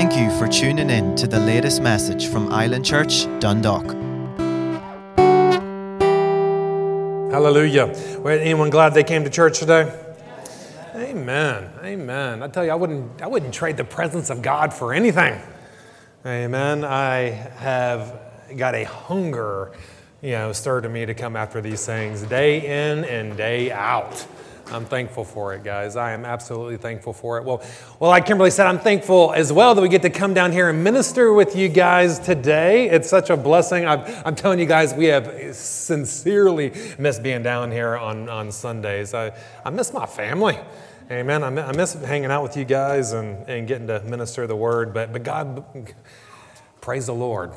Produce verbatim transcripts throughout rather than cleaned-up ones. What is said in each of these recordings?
Thank you for tuning in to the latest message from Island Church, Dundalk. Hallelujah. Anyone glad they came to church today? Amen. Amen. I tell you, I wouldn't, I wouldn't trade the presence of God for anything. Amen. I have got a hunger, you know, stirred in me to come after these things day in and day out. I'm thankful for it, guys. I am absolutely thankful for it. Well, well, like Kimberly said, I'm thankful as well that we get to come down here and minister with you guys today. It's such a blessing. I've, I'm telling you guys, we have sincerely missed being down here on, on Sundays. I, I miss my family. Amen. I miss hanging out with you guys and, and getting to minister the word. But, but God, praise the Lord.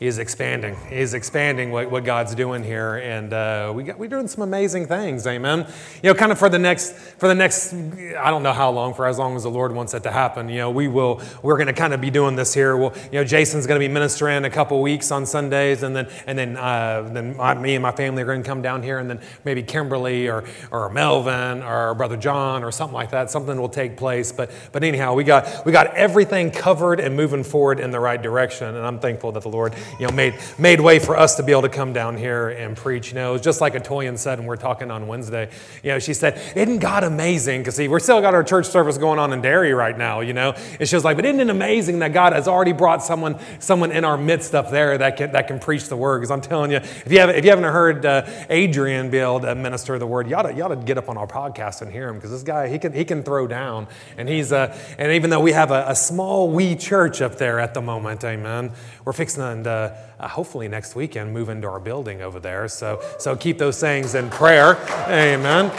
He is expanding. He is expanding what, what God's doing here, and uh, we got, we're doing some amazing things. Amen. You know, kind of for the next for the next, I don't know how long, for as long as the Lord wants it to happen. You know, we will. We're going to kind of be doing this here. We'll, you know, Jason's going to be ministering a couple weeks on Sundays, and then and then uh, then I, me and my family are going to come down here, and then maybe Kimberly or or Melvin or Brother John or something like that. Something will take place. But but anyhow, we got we got everything covered and moving forward in the right direction, and I'm thankful that the Lord, you know, made made way for us to be able to come down here and preach. You know, it was just like Atoyan said, and we're talking on Wednesday. You know, she said, "Isn't God amazing?" Because see, we're still got our church service going on in Derry right now. You know, and she was like, "But isn't it amazing that God has already brought someone someone in our midst up there that can that can preach the word?" Because I'm telling you, if you haven't if you haven't heard uh, Adrian be able to minister the word, you ought to, you ought to get up on our podcast and hear him, because this guy he can he can throw down, and he's uh and even though we have a, a small wee church up there at the moment, amen, we're fixing to. And, uh, uh, hopefully next weekend move into our building over there. So so keep those things in prayer. Amen.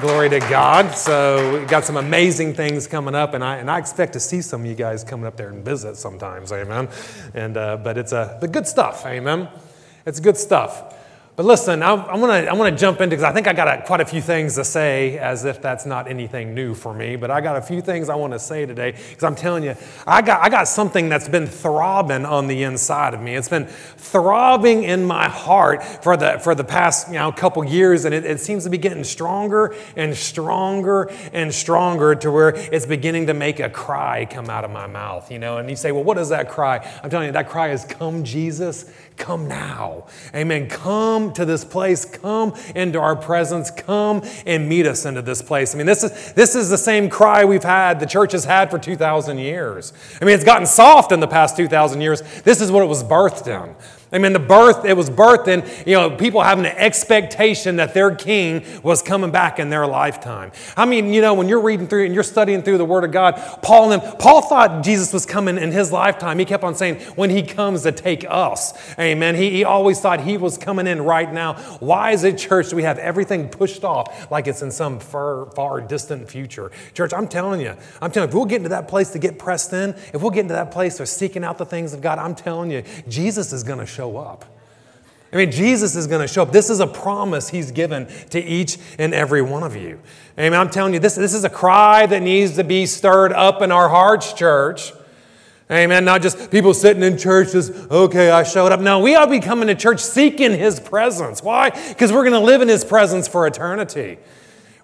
Glory to God. So we've got some amazing things coming up, and I and I expect to see some of you guys coming up there and visit sometimes. Amen. And uh, but it's a uh, but good stuff. Amen. It's good stuff. But listen, I, I want to I want to jump into, because I think I got a, quite a few things to say, as if that's not anything new for me. But I got a few things I want to say today, because I'm telling you, I got I got something that's been throbbing on the inside of me. It's been throbbing in my heart for the for the past you know couple years, and it, it seems to be getting stronger and stronger and stronger, to where it's beginning to make a cry come out of my mouth. You know, and you say, well, what is that cry? I'm telling you, that cry is, "Come, Jesus, come now." Amen. Come to this place, come into our presence, come and meet us into this place. I mean, this is this is the same cry we've had, the church has had for two thousand years. I mean, it's gotten soft in the past two thousand years. This is what it was birthed in. I mean, the birth, it was birthed in, you know, people having an expectation that their king was coming back in their lifetime. I mean, you know, when you're reading through and you're studying through the Word of God, Paul and them, Paul thought Jesus was coming in his lifetime. He kept on saying, when he comes to take us, amen. He, he always thought he was coming in right now. Why is it, church, do we have everything pushed off like it's in some far, far distant future? Church, I'm telling you, I'm telling you, if we'll get into that place to get pressed in, if we'll get into that place of seeking out the things of God, I'm telling you, Jesus is going to show up. I mean, Jesus is going to show up. This is a promise he's given to each and every one of you. Amen. I'm telling you, this, this is a cry that needs to be stirred up in our hearts, church. Amen. Not just people sitting in church just, okay, I showed up. No, we ought to be coming to church seeking his presence. Why? Because we're going to live in his presence for eternity.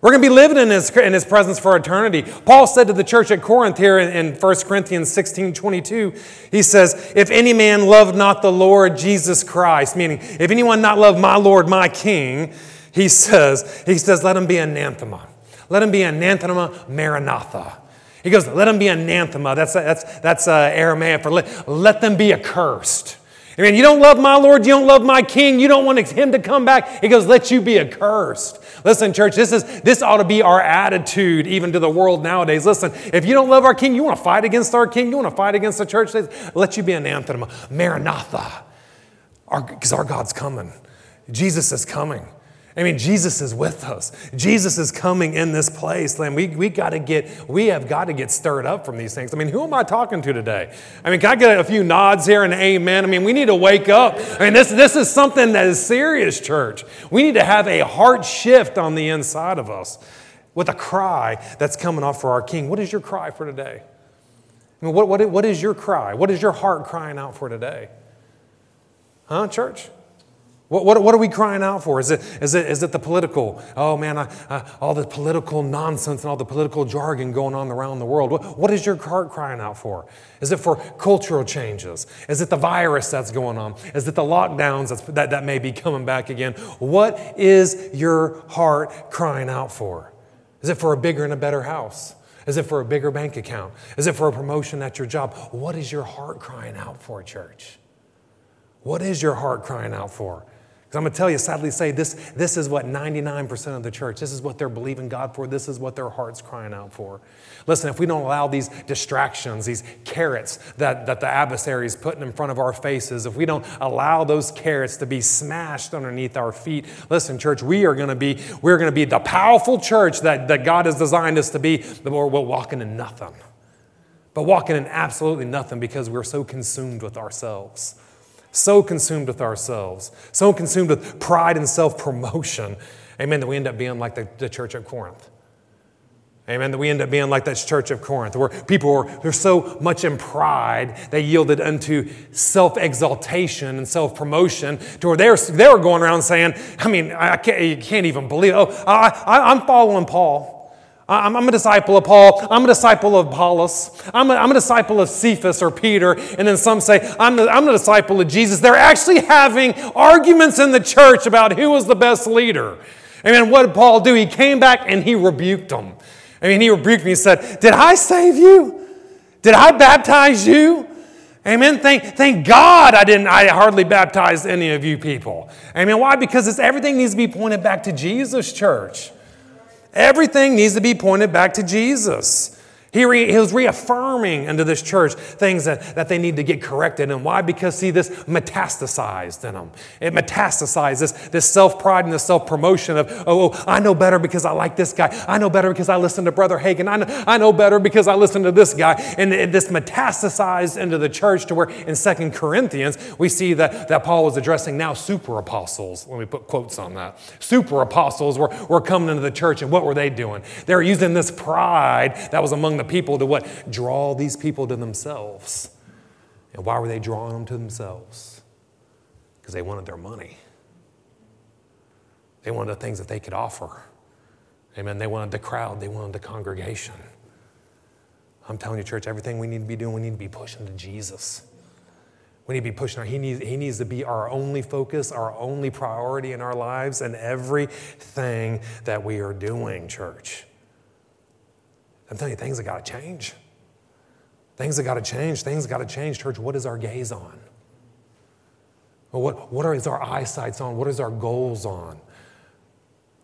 We're going to be living in his, in his presence for eternity. Paul said to the church at Corinth here in, in First Corinthians sixteen twenty-two, he says, if any man love not the Lord Jesus Christ, meaning if anyone not love my Lord, my King, he says, he says, let him be anathema. Let him be anathema, Maranatha. He goes, let him be anathema. That's, that's, that's uh, Aramaic for let, let them be accursed. I mean, you don't love my Lord, you don't love my King, you don't want him to come back. He goes, let you be accursed. Listen, church, this is this ought to be our attitude even to the world nowadays. Listen, if you don't love our King, you want to fight against our King, you want to fight against the church, let you be anathema, Maranatha, because our, our God's coming. Jesus is coming. I mean, Jesus is with us. Jesus is coming in this place. Lamb, we we got to get, we have got to get stirred up from these things. I mean, who am I talking to today? I mean, can I get a few nods here and amen? I mean, we need to wake up. I mean, this this is something that is serious, church. We need to have a heart shift on the inside of us with a cry that's coming off for our King. What is your cry for today? I mean, what what what is your cry? What is your heart crying out for today? Huh, church? What, what, what are we crying out for? Is it, is it, is it the political? Oh, man, I, I, all the political nonsense and all the political jargon going on around the world. What, what is your heart crying out for? Is it for cultural changes? Is it the virus that's going on? Is it the lockdowns that's, that, that may be coming back again? What is your heart crying out for? Is it for a bigger and a better house? Is it for a bigger bank account? Is it for a promotion at your job? What is your heart crying out for, church? What is your heart crying out for? Because I'm going to tell you, sadly say, this, this is what ninety-nine percent of the church, this is what they're believing God for. This is what their heart's crying out for. Listen, if we don't allow these distractions, these carrots that, that the adversary is putting in front of our faces, if we don't allow those carrots to be smashed underneath our feet, listen, church, we are going to be, we're going to be the powerful church that, that God has designed us to be, but we're walking in nothing. But walking in absolutely nothing because we're so consumed with ourselves. So consumed with ourselves, so consumed with pride and self-promotion, amen, that we end up being like the, the church of Corinth. Amen, that we end up being like that church of Corinth, where people are, they're so much in pride, they yielded unto self-exaltation and self-promotion to where they were, they were going around saying, I mean, I can't, you can't even believe it. Oh, I, I, I'm following Paul. I'm, I'm a disciple of Paul. I'm a disciple of Apollos. I'm a, I'm a disciple of Cephas or Peter. And then some say, I'm the, I'm a disciple of Jesus. They're actually having arguments in the church about who was the best leader. I mean, what did Paul do? He came back and he rebuked them. I mean, he rebuked me and said, did I save you? Did I baptize you? Amen. Thank, thank God I didn't. I hardly baptized any of you people. Amen. Why? Because it's, everything needs to be pointed back to Jesus, church. Everything needs to be pointed back to Jesus. He, re, he was reaffirming unto this church things that, that they need to get corrected. And why? Because, see, this metastasized in them. It metastasized this, this self-pride and this self-promotion of, oh, oh, I know better because I like this guy. I know better because I listen to Brother Hagin. I know, I know better because I listen to this guy. And, and this metastasized into the church to where in Second Corinthians, we see that, that Paul was addressing now super apostles. Let me put quotes on that. Super apostles were, were coming into the church, and what were they doing? They were using this pride that was among the people to what? Draw these people to themselves. And why were they drawing them to themselves? Because they wanted their money. They wanted the things that they could offer. Amen. They wanted the crowd. They wanted the congregation. I'm telling you, church, everything we need to be doing, we need to be pushing to Jesus. We need to be pushing. Our, he needs, he needs to be our only focus, our only priority in our lives and everything that we are doing, church. I'm telling you, things have got to change. Things have got to change. Things have got to change, church. What is our gaze on? What, what is our eyesights on? What is our goals on?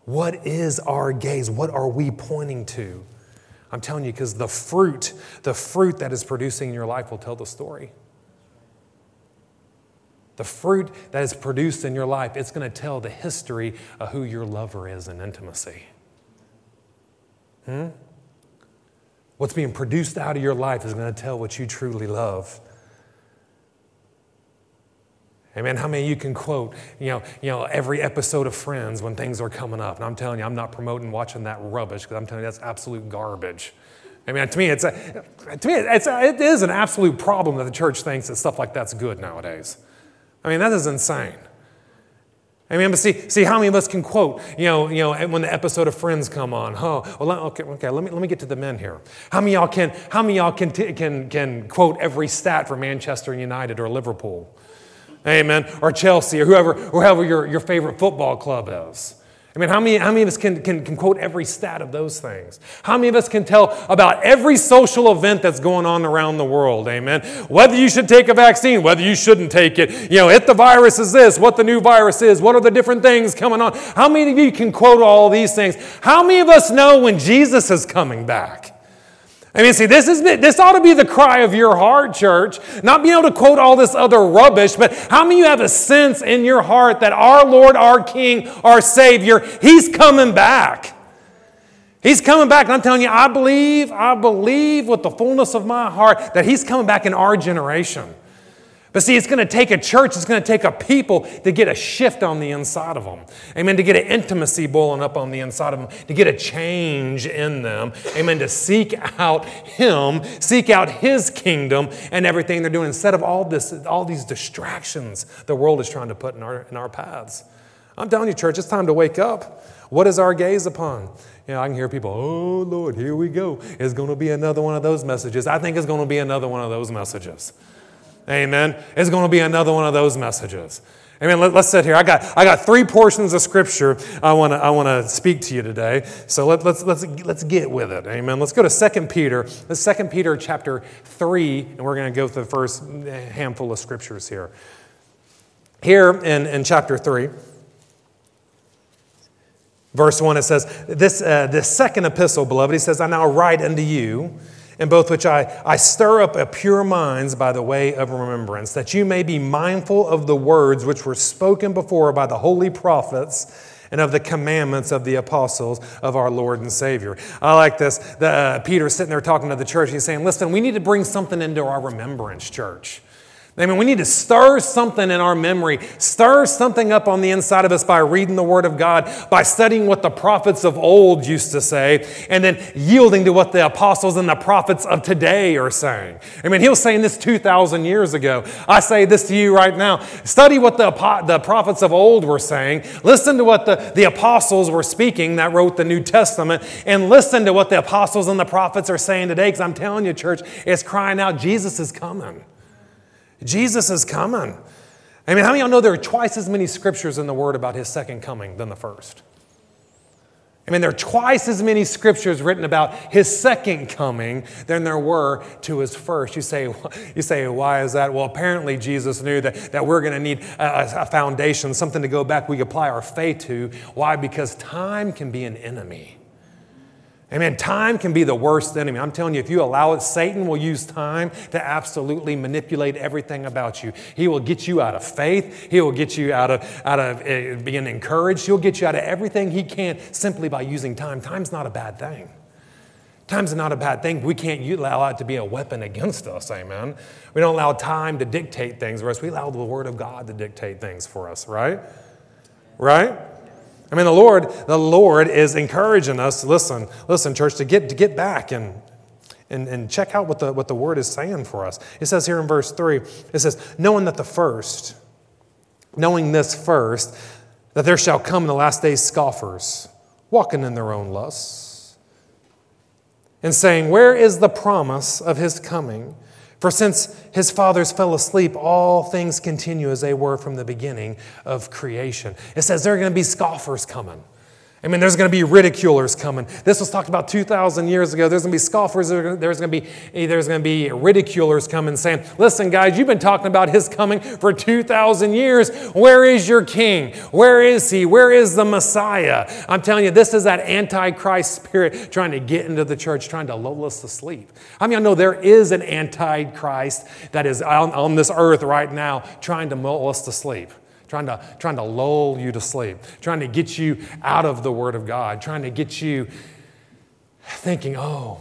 What is our gaze? What are we pointing to? I'm telling you, because the fruit, the fruit that is producing in your life will tell the story. The fruit that is produced in your life, it's going to tell the history of who your lover is in intimacy. Hmm? What's being produced out of your life is going to tell what you truly love. Amen. How many of you can quote, you know, you know, every episode of Friends when things are coming up? And I'm telling you, I'm not promoting watching that rubbish because I'm telling you that's absolute garbage. I mean, to me, it's a, to me, it's a, it is an absolute problem that the church thinks that stuff like that's good nowadays. I mean, that is insane. I mean, but see, see how many of us can quote, you know, you know, when the episode of Friends come on. Oh, well, okay, okay. Let me let me get to the men here. How many of y'all can? How many of y'all can t- can can quote every stat for Manchester United or Liverpool, amen, or Chelsea or whoever whoever your, your favorite football club is? I mean, how many how many of us can, can can quote every stat of those things? How many of us can tell about every social event that's going on around the world? Amen. Whether you should take a vaccine, whether you shouldn't take it, you know, if the virus is this, what the new virus is, what are the different things coming on? How many of you can quote all these things? How many of us know when Jesus is coming back? I mean, see, this is this ought to be the cry of your heart, church. Not being able to quote all this other rubbish, but how many of you have a sense in your heart that our Lord, our King, our Savior, He's coming back. He's coming back, and I'm telling you, I believe, I believe with the fullness of my heart that He's coming back in our generation. But see, it's going to take a church, it's going to take a people to get a shift on the inside of them. Amen, to get an intimacy boiling up on the inside of them, to get a change in them. Amen, to seek out Him, seek out His kingdom and everything they're doing instead of all this, all these distractions the world is trying to put in our, in our paths. I'm telling you, church, it's time to wake up. What is our gaze upon? You know, I can hear people, oh, Lord, here we go. It's going to be another one of those messages. I think it's going to be another one of those messages. Amen. It's going to be another one of those messages. Amen. Let, let's sit here. I got I got three portions of scripture I want to I want to speak to you today. So let, let's let's let's get with it. Amen. Let's go to Second Peter. Let's Second Peter chapter three, and we're going to go through the first handful of scriptures here. Here in, in chapter three. Verse one, it says, this, uh, this second epistle, beloved, he says, I now write unto you, in both which I, I stir up a pure minds by the way of remembrance, that you may be mindful of the words which were spoken before by the holy prophets, and of the commandments of the apostles of our Lord and Savior. I like this. The, uh, Peter's sitting there talking to the church. He's saying, listen, we need to bring something into our remembrance, church. I mean, we need to stir something in our memory, stir something up on the inside of us by reading the Word of God, by studying what the prophets of old used to say, and then yielding to what the apostles and the prophets of today are saying. I mean, he was saying this two thousand years ago. I say this to you right now. Study what the, the prophets of old were saying. Listen to what the, the apostles were speaking that wrote the New Testament, and listen to what the apostles and the prophets are saying today, because I'm telling you, church, it's crying out, Jesus is coming. Jesus is coming. I mean, how many of y'all know there are twice as many scriptures in the Word about His second coming than the first? I mean, there are twice as many scriptures written about His second coming than there were to His first. You say, you say, why is that? Well, apparently Jesus knew that, that we're going to need a, a foundation, something to go back we apply our faith to. Why? Because time can be an enemy. Amen. Time can be the worst enemy. I'm telling you, if you allow it, Satan will use time to absolutely manipulate everything about you. He will get you out of faith. He will get you out of, out of uh, being encouraged. He'll get you out of everything he can simply by using time. Time's not a bad thing. Time's not a bad thing. We can't allow it to be a weapon against us. Amen. We don't allow time to dictate things for us. We allow the Word of God to dictate things for us, right? Right? I mean, the Lord, the Lord is encouraging us. Listen, listen, church, to get to get back and and, and check out what the what the Word is saying for us. It says here in verse three, it says, knowing that the first, knowing this first, that there shall come in the last days scoffers, walking in their own lusts, and saying, where is the promise of His coming? For since His fathers fell asleep, all things continue as they were from the beginning of creation. It says there are going to be scoffers coming. I mean, there's going to be ridiculers coming. This was talked about two thousand years ago. There's going to be scoffers. There's going to be, there's going to be ridiculers coming saying, listen, guys, you've been talking about His coming for two thousand years. Where is your king? Where is He? Where is the Messiah? I'm telling you, this is that antichrist spirit trying to get into the church, trying to lull us to sleep. I mean, I know there is an antichrist that is on, on this earth right now trying to lull us to sleep. Trying to, trying to lull you to sleep, trying to get you out of the Word of God, trying to get you thinking, oh,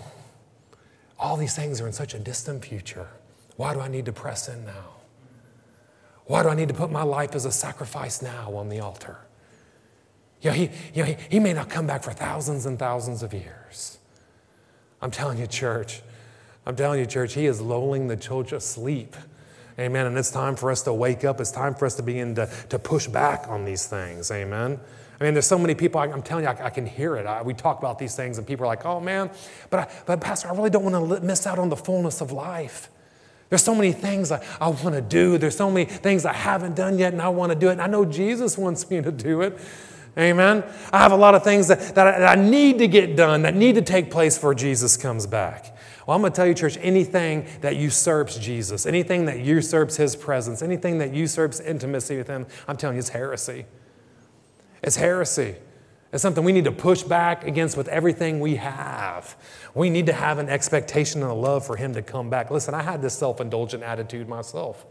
all these things are in such a distant future. Why do I need to press in now? Why do I need to put my life as a sacrifice now on the altar? You know, he, you know, he, he may not come back for thousands and thousands of years. I'm telling you, church, I'm telling you, church, he is lulling the church asleep. Amen. And it's time for us to wake up. It's time for us to begin to, to push back on these things. Amen. I mean, there's so many people, I, I'm telling you, I, I can hear it. I, we talk about these things and people are like, oh, man, but, I, but Pastor, I really don't want to miss out on the fullness of life. There's so many things I, I want to do. There's so many things I haven't done yet and I want to do it. And I know Jesus wants me to do it. Amen. I have a lot of things that, that, I, that I need to get done, that need to take place before Jesus comes back. Well, I'm going to tell you, church, anything that usurps Jesus, anything that usurps His presence, anything that usurps intimacy with Him, I'm telling you, it's heresy. It's heresy. It's something we need to push back against with everything we have. We need to have an expectation and a love for Him to come back. Listen, I had this self-indulgent attitude myself.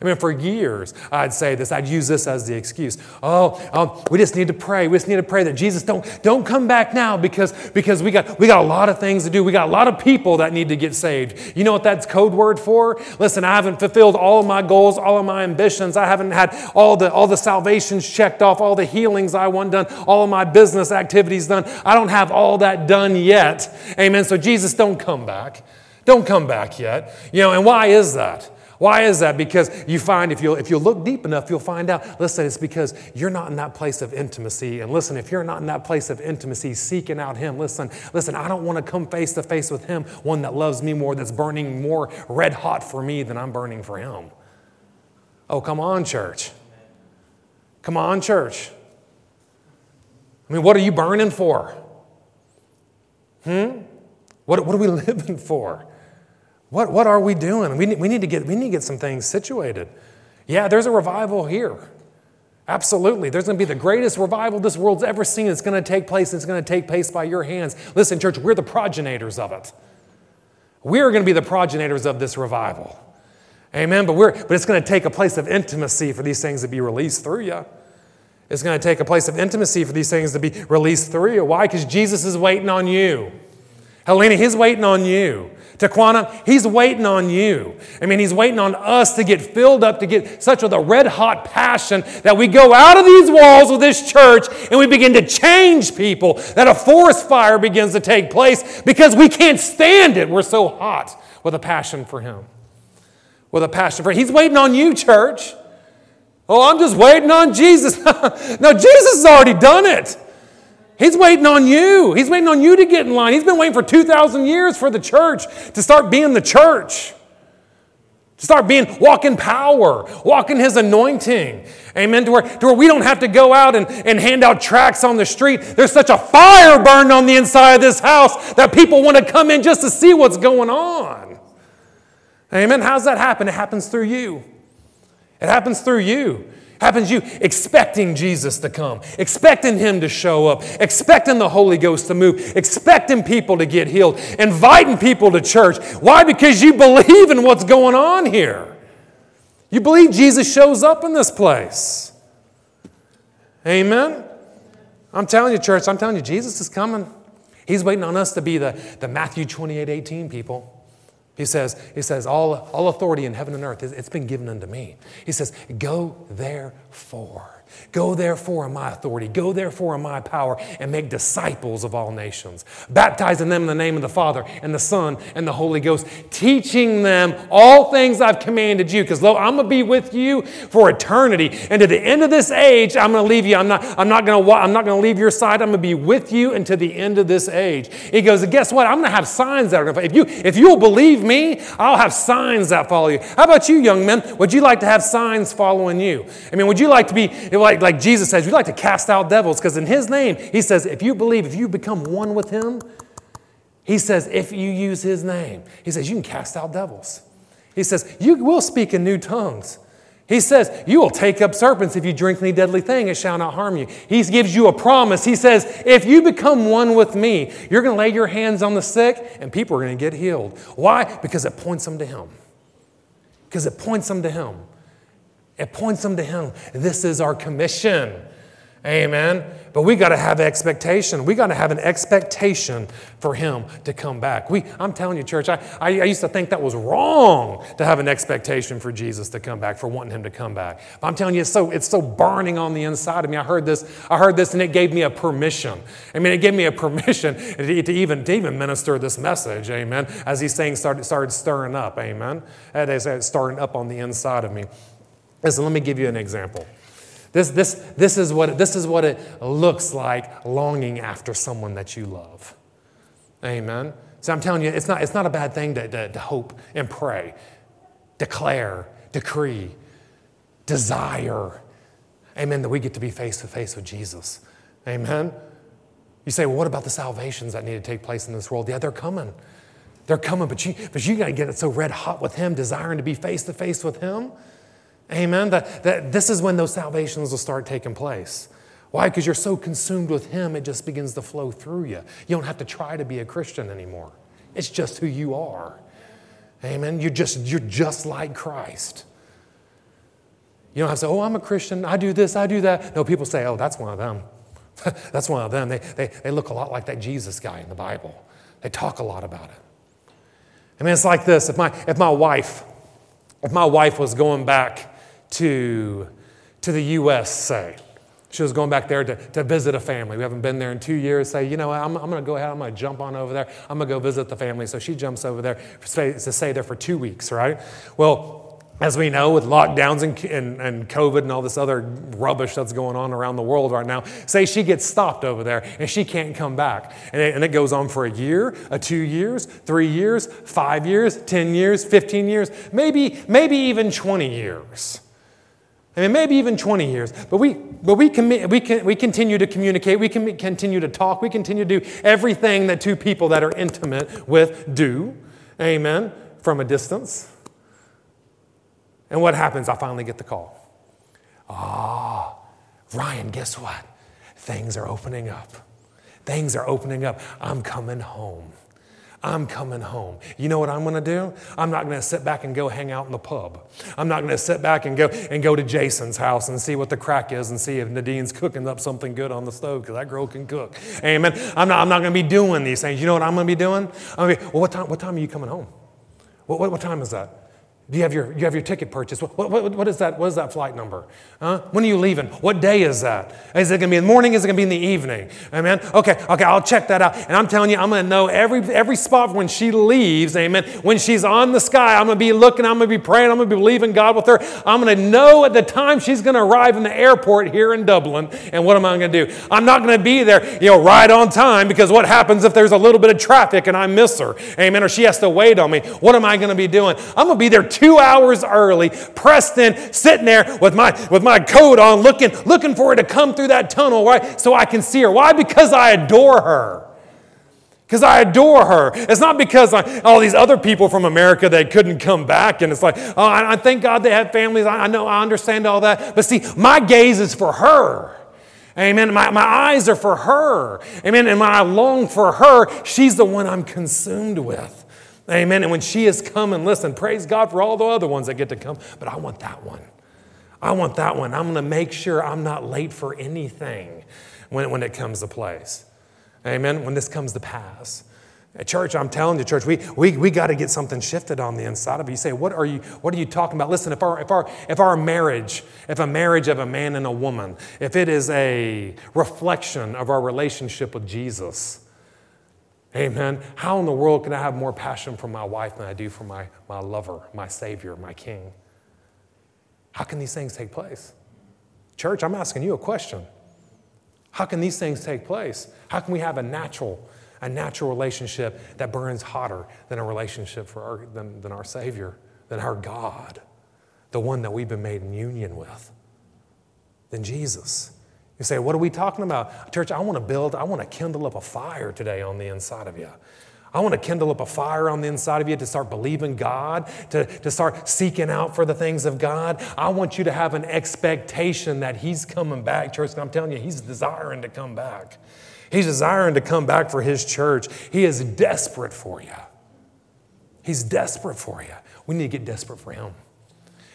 I mean, for years, I'd say this. I'd use this as the excuse. Oh, um, we just need to pray. We just need to pray that Jesus don't don't come back now because because we got we got a lot of things to do. We got a lot of people that need to get saved. You know what that's code word for? Listen, I haven't fulfilled all of my goals, all of my ambitions. I haven't had all the all the salvations checked off, all the healings I want done, all of my business activities done. I don't have all that done yet. Amen. So Jesus, don't come back. Don't come back yet. You know, and why is that? Why is that? Because you find, if you if you look deep enough, you'll find out, listen, it's because you're not in that place of intimacy. And listen, if you're not in that place of intimacy, seeking out Him, listen, listen, I don't want to come face to face with Him, one that loves me more, that's burning more red hot for me than I'm burning for Him. Oh, come on, church. Come on, church. I mean, what are you burning for? Hmm? What, what are we living for? What, what are we doing? We need, we need to get we need to get some things situated. Yeah, there's a revival here. Absolutely. There's going to be the greatest revival this world's ever seen. It's going to take place. It's going to take place by your hands. Listen, church, we're the progenitors of it. We're going to be the progenitors of this revival. Amen? But we're but it's going to take a place of intimacy for these things to be released through you. It's going to take a place of intimacy for these things to be released through you. Why? Because Jesus is waiting on you. Helena, He's waiting on you. Taquana, He's waiting on you. I mean, He's waiting on us to get filled up, to get such with a red-hot passion that we go out of these walls of this church and we begin to change people, that a forest fire begins to take place because we can't stand it. We're so hot with a passion for Him. With a passion for Him. He's waiting on you, church. Oh, I'm just waiting on Jesus. No, Jesus has already done it. He's waiting on you. He's waiting on you to get in line. He's been waiting for two thousand years for the church to start being the church, to start being walking power, walking His anointing. Amen. To where, to where we don't have to go out and, and hand out tracts on the street. There's such a fire burning on the inside of this house that people want to come in just to see what's going on. Amen. How's that happen? It happens through you. It happens through you. Happens you expecting Jesus to come, expecting Him to show up, expecting the Holy Ghost to move, expecting people to get healed, inviting people to church. Why? Because you believe in what's going on here. You believe Jesus shows up in this place. Amen? I'm telling you, church, I'm telling you, Jesus is coming. He's waiting on us to be the, the Matthew twenty-eight eighteen people. He says, he says, all, all authority in heaven and earth, it's been given unto me. He says, go therefore. Go therefore in my authority. Go therefore in my power and make disciples of all nations, baptizing them in the name of the Father and the Son and the Holy Ghost, teaching them all things I've commanded you. Because, lo, I'm going to be with you for eternity. And to the end of this age, I'm going to leave you. I'm not, I'm not going to I'm not going to leave your side. I'm going to be with you until the end of this age. He goes, and guess what? I'm going to have signs that are going to follow you. If you'll believe me, I'll have signs that follow you. How about you, young men? Would you like to have signs following you? I mean, would you like to be... Like, like Jesus says, we like to cast out devils because in His name, He says, if you believe, if you become one with Him, He says, if you use His name, He says, you can cast out devils. He says, you will speak in new tongues. He says, you will take up serpents if you drink any deadly thing, it shall not harm you. He gives you a promise. He says, if you become one with me, you're going to lay your hands on the sick and people are going to get healed. Why? Because it points them to Him. Because it points them to Him. It points them to Him. This is our commission. Amen. But we got to have expectation. We got to have an expectation for Him to come back. We, I'm telling you, church, I, I, I used to think that was wrong to have an expectation for Jesus to come back, for wanting Him to come back. But I'm telling you, it's so it's so burning on the inside of me. I heard this, I heard this, and it gave me a permission. I mean, it gave me a permission to, to even to even minister this message. Amen. As these things started started stirring up. Amen. And they started stirring up on the inside of me. Listen, let me give you an example. This, this, this, is what, this is what it looks like longing after someone that you love. Amen? So I'm telling you, it's not, it's not a bad thing to, to, to hope and pray, declare, decree, desire. Amen, that we get to be face-to-face with Jesus. Amen? You say, well, what about the salvations that need to take place in this world? Yeah, they're coming. They're coming, but you, but you got to get it so red hot with Him, desiring to be face-to-face with Him. Amen? That, that this is when those salvations will start taking place. Why? Because you're so consumed with Him, it just begins to flow through you. You don't have to try to be a Christian anymore. It's just who you are. Amen? You're just, you're just like Christ. You don't have to say, oh, I'm a Christian, I do this, I do that. No, people say, oh, that's one of them. That's one of them. They, they, they look a lot like that Jesus guy in the Bible. They talk a lot about it. I mean, it's like this. If my, if my wife, if my wife was going back to, to the U S, say, she was going back there to, to visit a family. We haven't been there in two years. Say, you know what, I'm, I'm going to go ahead. I'm going to jump on over there. I'm going to go visit the family. So she jumps over there to stay there for two weeks, right? Well, as we know, with lockdowns and, and, and COVID and all this other rubbish that's going on around the world right now, say she gets stopped over there and she can't come back. And it, and it goes on for a year, a two years, three years, five years, ten years, fifteen years, maybe maybe even twenty years. I mean, maybe even twenty years, but we but we commi- we can we continue to communicate, we can continue to talk, we continue to do everything that two people that are intimate with do, amen, from a distance. And what happens? I finally get the call. Ah, Ryan, guess what? Things are opening up. Things are opening up. I'm coming home. I'm coming home. You know what I'm going to do? I'm not going to sit back and go hang out in the pub. I'm not going to sit back and go and go to Jason's house and see what the crack is and see if Nadine's cooking up something good on the stove because that girl can cook. Amen. I'm not, I'm not going to be doing these things. You know what I'm going to be doing? I'm going to be, well, what time, what time are you coming home? What, what, what time is that? Do you have your you have your ticket purchased? What, what, what is that? What is that flight number? Huh? When are you leaving? What day is that? Is it going to be in the morning? Is it going to be in the evening? Amen? Okay, okay, I'll check that out. And I'm telling you, I'm going to know every every spot when she leaves, amen. When she's on the sky, I'm going to be looking, I'm going to be praying, I'm going to be believing God with her. I'm going to know at the time she's going to arrive in the airport here in Dublin, and what am I going to do? I'm not going to be there, you know, right on time, because what happens if there's a little bit of traffic and I miss her? Amen? Or she has to wait on me. What am I going to be doing? I'm going to be there too. Two hours early, pressed in, sitting there with my with my coat on, looking, looking for her to come through that tunnel, right? So I can see her. Why? Because I adore her. Because I adore her. It's not because I, all these other people from America that couldn't come back, and it's like, oh, I, I thank God they have families. I, I know, I understand all that. But see, my gaze is for her. Amen. My, my eyes are for her. Amen. And when I long for her, she's the one I'm consumed with. Amen. And when she has come, and listen, praise God for all the other ones that get to come, but I want that one. I want that one. I'm going to make sure I'm not late for anything when, when it comes to place. Amen. When this comes to pass. At church, I'm telling you, church, we we we got to get something shifted on the inside of you. You say, what are you what are you talking about? Listen, if our if our if our marriage, if a marriage of a man and a woman, if it is a reflection of our relationship with Jesus. Amen. How in the world can I have more passion for my wife than I do for my, my lover, my Savior, my King? How can these things take place? Church, I'm asking you a question. How can these things take place? How can we have a natural, a natural relationship that burns hotter than a relationship for our, than, than our Savior, than our God, the one that we've been made in union with, than Jesus? You say, what are we talking about? Church, I want to build, I want to kindle up a fire today on the inside of you. I want to kindle up a fire on the inside of you to start believing God, to, to start seeking out for the things of God. I want you to have an expectation that He's coming back, church. And I'm telling you, He's desiring to come back. He's desiring to come back for His church. He is desperate for you. He's desperate for you. We need to get desperate for Him.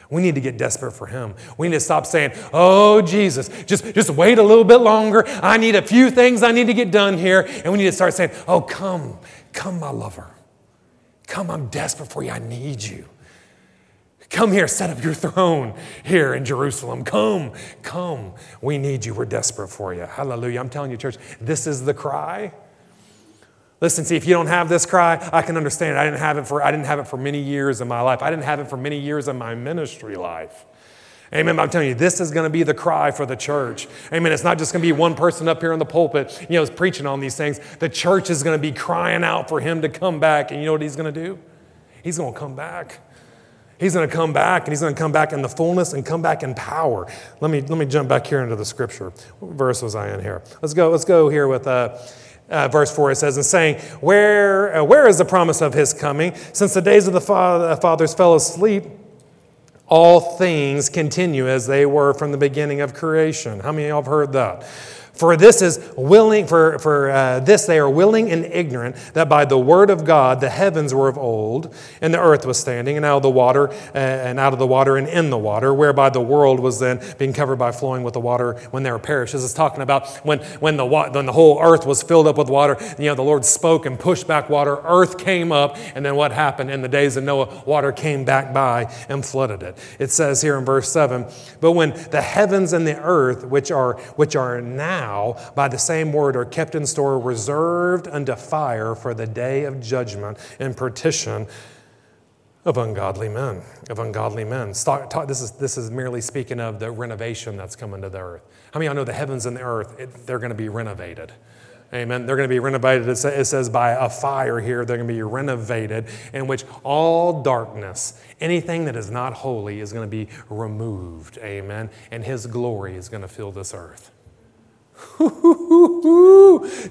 We need to get desperate for Him. We need to stop saying, oh, Jesus, just, just wait a little bit longer. I need a few things I need to get done here. And we need to start saying, oh, come, come, my lover. Come, I'm desperate for you. I need you. Come here, set up your throne here in Jerusalem. Come, come. We need you. We're desperate for you. Hallelujah. I'm telling you, church, this is the cry. Listen, see, if you don't have this cry, I can understand it. I didn't have it for, I didn't have it for many years in my life. I didn't have it for many years in my ministry life. Amen. I'm telling you, this is going to be the cry for the church. Amen. It's not just going to be one person up here in the pulpit, you know, preaching on these things. The church is going to be crying out for Him to come back. And you know what He's going to do? He's going to come back. He's going to come back, and He's going to come back in the fullness and come back in power. Let me let me jump back here into the Scripture. What verse was I in here? Let's go. Let's go here with. Uh, Uh, verse four, it says, and saying, where uh, where is the promise of His coming? Since the days of the fa- fathers fell asleep, all things continue as they were from the beginning of creation. How many of y'all have heard that? For this is willing, for, for uh, this they are willing and ignorant, that by the word of God the heavens were of old, and the earth was standing, and out of the water, uh, and out of the water, and in the water, whereby the world was then being covered by flowing with the water when there were perishes. It's talking about when when the wa- when the whole earth was filled up with water. You know, the Lord spoke and pushed back water. Earth came up, and then what happened in the days of Noah? Water came back by and flooded it. It says here in verse seven, but when the heavens and the earth, which are which are now by the same word, are kept in store, reserved unto fire for the day of judgment and partition of ungodly men. Of ungodly men. This is this is merely speaking of the renovation that's coming to the earth. How many of y'all know the heavens and the earth? It, they're going to be renovated. Amen. They're going to be renovated. It says by a fire here, they're going to be renovated, in which all darkness, anything that is not holy, is going to be removed. Amen. And His glory is going to fill this earth.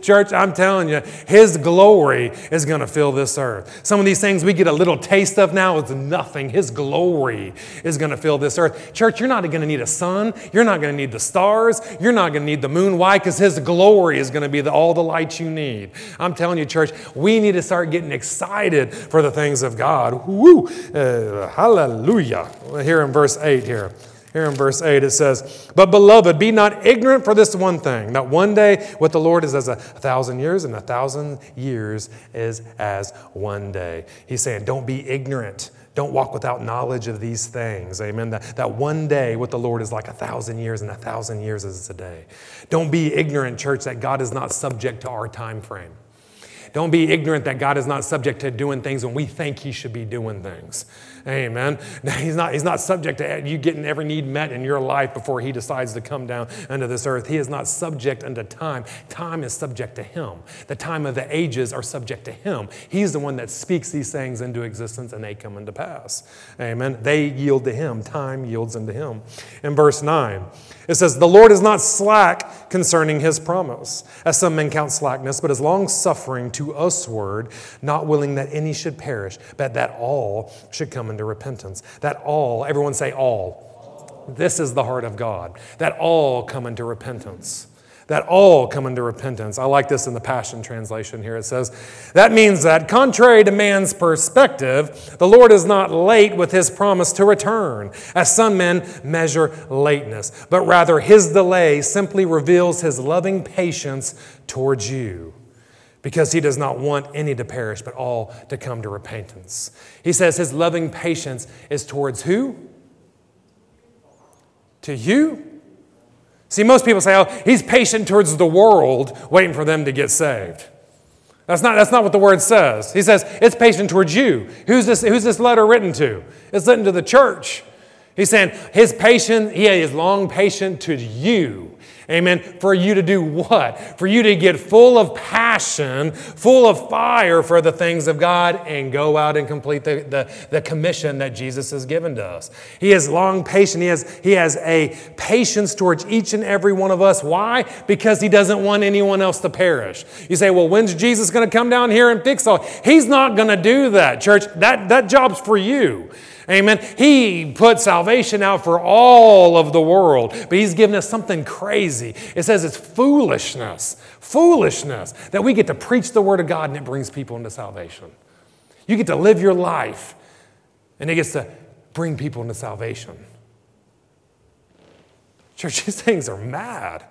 Church, I'm telling you, His glory is going to fill this earth. Some of these things we get a little taste of now, it's nothing. His glory is going to fill this earth. Church, you're not going to need a sun. You're not going to need the stars. You're not going to need the moon. Why? Because His glory is going to be the, all the light you need. I'm telling you, church, we need to start getting excited for the things of God. Woo! Uh, hallelujah. Here in verse eight here. Here in verse eight it says, but beloved, be not ignorant for this one thing, that one day with the Lord is as a thousand years, and a thousand years is as one day. He's saying, don't be ignorant. Don't walk without knowledge of these things. Amen. That, that one day with the Lord is like a thousand years, and a thousand years is a day. Don't be ignorant, church, that God is not subject to our time frame. Don't be ignorant that God is not subject to doing things when we think He should be doing things. Amen. He's not, he's not subject to you getting every need met in your life before He decides to come down unto this earth. He is not subject unto time. Time is subject to Him. The time of the ages are subject to Him. He's the one that speaks these things into existence, and they come into pass. Amen. They yield to Him. Time yields unto Him. In verse nine, it says, the Lord is not slack concerning His promise, as some men count slackness, but is long-suffering to usward, not willing that any should perish, but that all should come into repentance. That all, everyone say all. This is the heart of God. That all come into repentance. That all come into repentance. I like this in the Passion Translation here. It says, that means that contrary to man's perspective, the Lord is not late with His promise to return, as some men measure lateness, but rather His delay simply reveals His loving patience towards you, because He does not want any to perish, but all to come to repentance. He says His loving patience is towards who? To you. See, most people say, oh, He's patient towards the world, waiting for them to get saved. That's not, that's not what the Word says. He says, it's patient towards you. Who's this, who's this letter written to? It's written to the church. He's saying, His patience, He is long patient to you. Amen. For you to do what? For you to get full of passion, full of fire for the things of God, and go out and complete the, the, the commission that Jesus has given to us. He is long patient. He has, he has a patience towards each and every one of us. Why? Because He doesn't want anyone else to perish. You say, well, when's Jesus going to come down here and fix all? He's not going to do that, church. That, that job's for you. Amen. He put salvation out for all of the world, but He's given us something crazy. It says it's foolishness, foolishness, that we get to preach the Word of God and it brings people into salvation. You get to live your life and it gets to bring people into salvation. Church, these things are mad.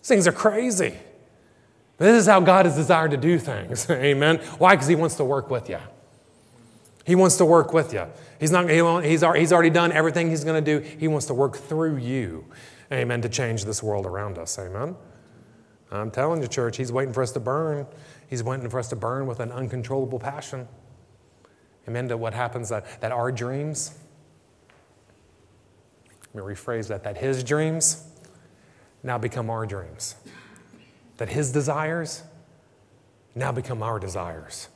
These things are crazy. But this is how God has desired to do things. Amen. Why? Because He wants to work with you. He wants to work with you. He's not. He won't, he's already done everything He's going to do. He wants to work through you, amen, to change this world around us, amen. I'm telling you, church, He's waiting for us to burn. He's waiting for us to burn with an uncontrollable passion. Amen. To what happens that, that our dreams, let me rephrase that, that His dreams now become our dreams. That His desires now become our desires.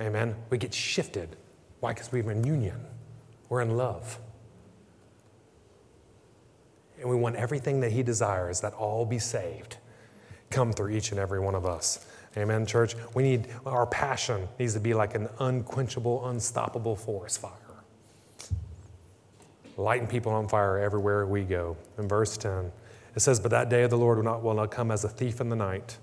Amen. We get shifted. Why? Because we're in union. We're in love. And we want everything that He desires, that all be saved, come through each and every one of us. Amen, church. We need, our passion needs to be like an unquenchable, unstoppable forest fire. Lighting people on fire everywhere we go. In verse ten, It says, but that day of the Lord will not, will not come as a thief in the night,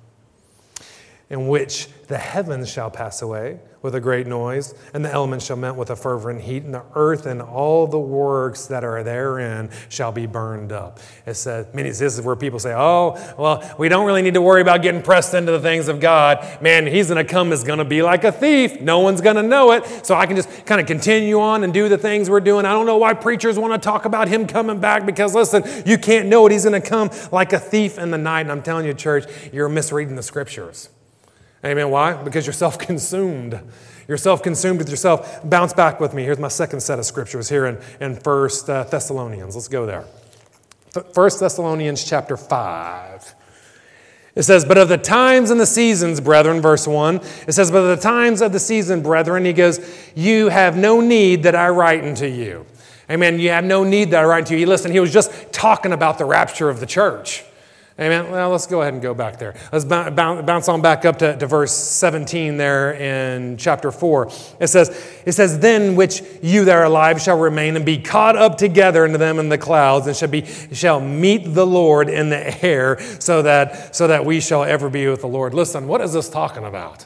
in which the heavens shall pass away with a great noise, and the elements shall melt with a fervent heat, and the earth and all the works that are therein shall be burned up. It says, I mean, this is where people say, oh, well, we don't really need to worry about getting pressed into the things of God. Man, he's going to come, is going to be like a thief. No one's going to know it. So I can just kind of continue on and do the things we're doing. I don't know why preachers want to talk about him coming back, because listen, you can't know it. He's going to come like a thief in the night. And I'm telling you, church, you're misreading the scriptures. Amen. Why? Because you're self-consumed. You're self-consumed with yourself. Bounce back with me. Here's my second set of scriptures here in, in First Thessalonians. Let's go there. First Thessalonians chapter five. It says, but of the times and the seasons, brethren, verse one. It says, but of the times of the season, brethren, he goes, you have no need that I write unto you. Amen. You have no need that I write unto you. Listen, he was just talking about the rapture of the church. Amen. Well, let's go ahead and go back there. Let's bounce on back up to, to verse seventeen there in chapter four. It says, it says, then which you that are alive shall remain and be caught up together into them in the clouds, and shall be shall meet the Lord in the air, so that so that we shall ever be with the Lord. Listen, what is this talking about?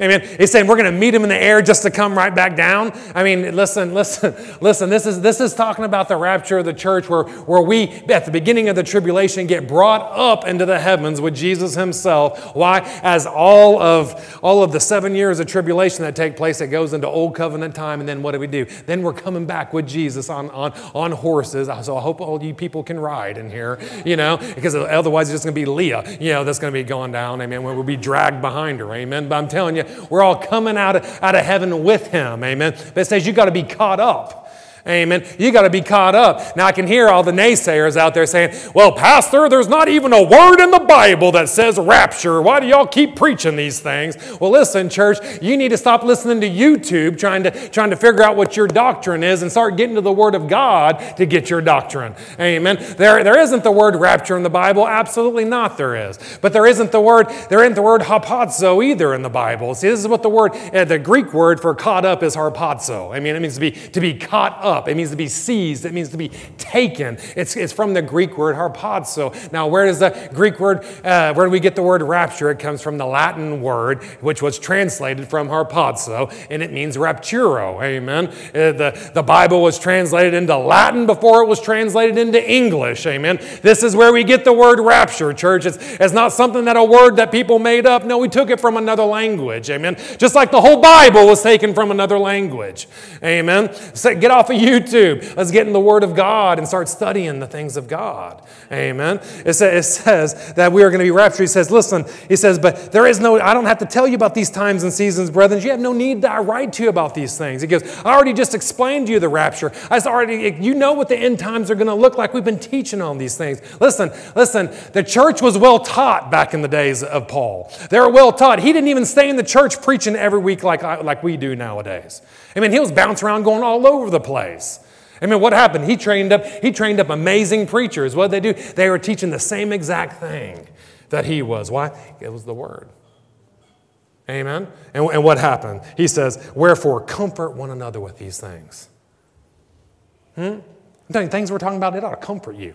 Amen. He's saying we're going to meet him in the air just to come right back down. I mean, listen, listen, listen. This is this is talking about the rapture of the church, where, where we, at the beginning of the tribulation, get brought up into the heavens with Jesus himself. Why? As all of all of the seven years of tribulation that take place, it goes into old covenant time, and then what do we do? Then we're coming back with Jesus on on, on horses. So I hope all you people can ride in here, you know, because otherwise it's just going to be Leah, you know, that's going to be going down. Amen. We'll be dragged behind her. Amen. But I'm telling you, we're all coming out of, out of heaven with him. Amen. But it says you got to be caught up. Amen. You got to be caught up. Now I can hear all the naysayers out there saying, well, pastor, there's not even a word in the Bible that says rapture. Why do y'all keep preaching these things? Well, listen, church, you need to stop listening to YouTube trying to trying to figure out what your doctrine is and start getting to the Word of God to get your doctrine. Amen. There, there isn't the word rapture in the Bible. Absolutely not there is. But there isn't the word, there isn't the word harpazo either in the Bible. See, this is what the word, uh, the Greek word for caught up is harpazo. I mean, it means to be to be caught up. Up. It means to be seized. It means to be taken. It's, it's from the Greek word harpazo. Now, where does the Greek word, uh, where do we get the word rapture? It comes from the Latin word, which was translated from harpazo, and it means rapturo. Amen. Uh, the, the Bible was translated into Latin before it was translated into English. Amen. This is where we get the word rapture, church. It's, it's not something that a word that people made up. No, we took it from another language. Amen. Just like the whole Bible was taken from another language. Amen. So get off of YouTube. Let's get in the Word of God and start studying the things of God. Amen. It says that we are going to be raptured. He says, listen, he says, but there is no, I don't have to tell you about these times and seasons, brethren. You have no need that I write to you about these things. He goes, I already just explained to you the rapture. I already, you know what the end times are going to look like. We've been teaching on these things. Listen, listen, the church was well taught back in the days of Paul. They were well taught. He didn't even stay in the church preaching every week like, I, like we do nowadays. I mean, he was bouncing around going all over the place. I mean, what happened? He trained up, he trained up amazing preachers. What did they do? They were teaching the same exact thing that he was. Why? It was the Word. Amen? And, and what happened? He says, wherefore, comfort one another with these things. Hmm? The things we're talking about, it ought to comfort you.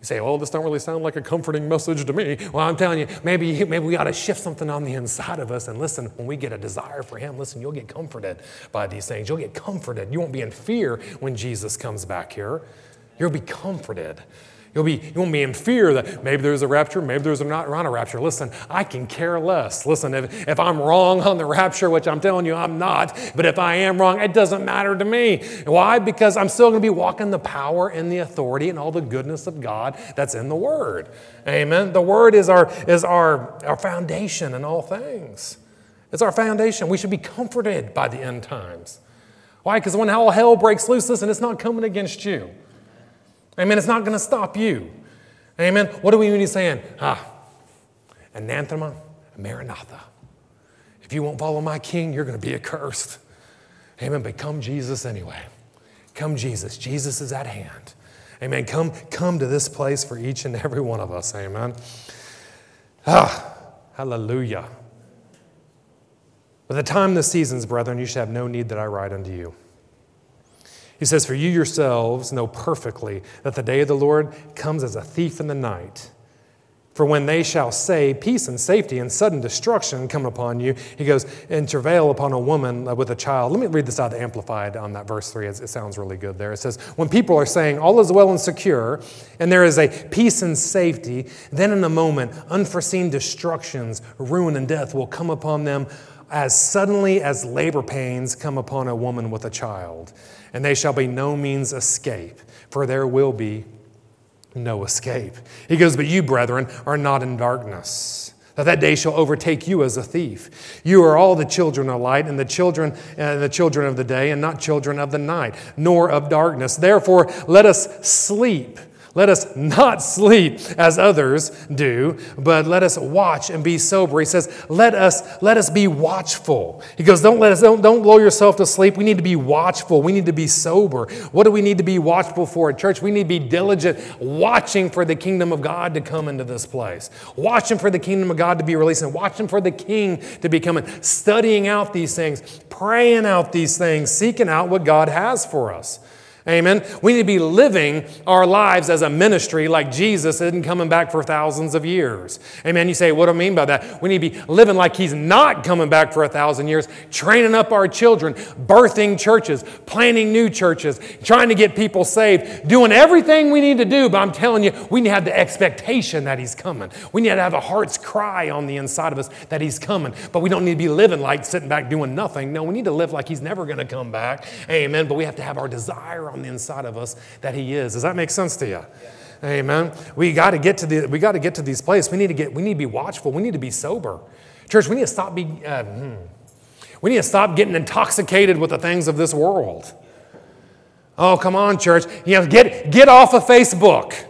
You say, well, this don't really sound like a comforting message to me. Well, I'm telling you, maybe, maybe we ought to shift something on the inside of us. And listen, when we get a desire for him, listen, you'll get comforted by these things. You'll get comforted. You won't be in fear when Jesus comes back here. You'll be comforted. You'll be, you won't be in fear that maybe there's a rapture, maybe there's not a rapture. Listen, I can care less. Listen, if, if I'm wrong on the rapture, which I'm telling you I'm not, but if I am wrong, it doesn't matter to me. Why? Because I'm still going to be walking the power and the authority and all the goodness of God that's in the Word. Amen. The Word is our, is our, our foundation in all things. It's our foundation. We should be comforted by the end times. Why? Because when all hell breaks loose, listen, it's not coming against you. Amen. It's not going to stop you. Amen. What do we mean he's saying? Ah, anathema, Maranatha. If you won't follow my king, you're going to be accursed. Amen. But come Jesus anyway. Come Jesus. Jesus is at hand. Amen. Come, come to this place for each and every one of us. Amen. Ah, hallelujah. By the time the seasons, brethren, you shall have no need that I write unto you. He says, for you yourselves know perfectly that the day of the Lord comes as a thief in the night. For when they shall say, peace and safety and sudden destruction come upon you, he goes, and travail upon a woman with a child. Let me read this out of the Amplified on that verse three. It sounds really good there. It says, when people are saying all is well and secure, and there is a peace and safety, then in a moment, unforeseen destructions, ruin and death will come upon them as suddenly as labor pains come upon a woman with a child. And they shall be no means escape, for there will be no escape. He goes, but you, brethren, are not in darkness, that that day shall overtake you as a thief. You are all the children of light, and the children uh, the children of the day, and not children of the night, nor of darkness. Therefore, let us sleep. Let us not sleep as others do, but let us watch and be sober. He says, let us let us be watchful. He goes, don't let us don't, don't lull yourself to sleep. We need to be watchful. We need to be sober. What do we need to be watchful for at church? We need to be diligent, watching for the kingdom of God to come into this place. Watching for the kingdom of God to be released, and watching for the King to be coming. Studying out these things, praying out these things, seeking out what God has for us. Amen. We need to be living our lives as a ministry like Jesus isn't coming back for thousands of years. Amen. You say, what do I mean by that? We need to be living like he's not coming back for a thousand years, training up our children, birthing churches, planting new churches, trying to get people saved, doing everything we need to do. But I'm telling you, we need to have the expectation that he's coming. We need to have a heart's cry on the inside of us that he's coming. But we don't need to be living like sitting back doing nothing. No, we need to live like he's never going to come back. Amen. But we have to have our desire on the inside of us that he is. Does that make sense to you? Yeah. Amen. We got to get to the. We got to get to these places. We need to get. We need to be watchful. We need to be sober. Church, we need to stop. Be. Uh, hmm. We need to stop getting intoxicated with the things of this world. Oh, come on, church. You know, get get off of Facebook.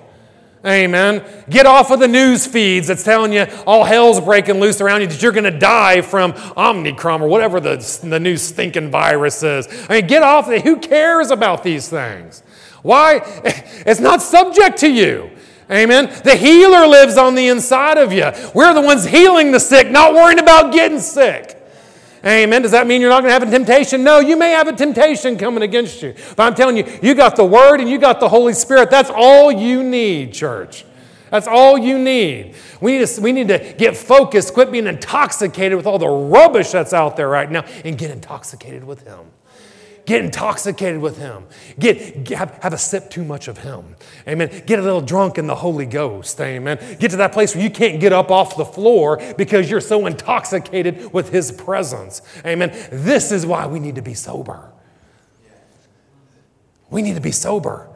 Amen. Get off of the news feeds that's telling you all hell's breaking loose around you, that you're going to die from Omicron or whatever the, the new stinking virus is. I mean, get off of it. Who cares about these things? Why? It's not subject to you. Amen. The healer lives on the inside of you. We're the ones healing the sick, not worrying about getting sick. Amen. Does that mean you're not going to have a temptation? No, you may have a temptation coming against you. But I'm telling you, you got the Word and you got the Holy Spirit. That's all you need, church. That's all you need. We need to, we need to get focused, quit being intoxicated with all the rubbish that's out there right now, and get intoxicated with Him. Get intoxicated with Him. Get, get have, have a sip too much of Him. Amen. Get a little drunk in the Holy Ghost. Amen. Get to that place where you can't get up off the floor because you're so intoxicated with His presence. Amen. This is why we need to be sober. We need to be sober.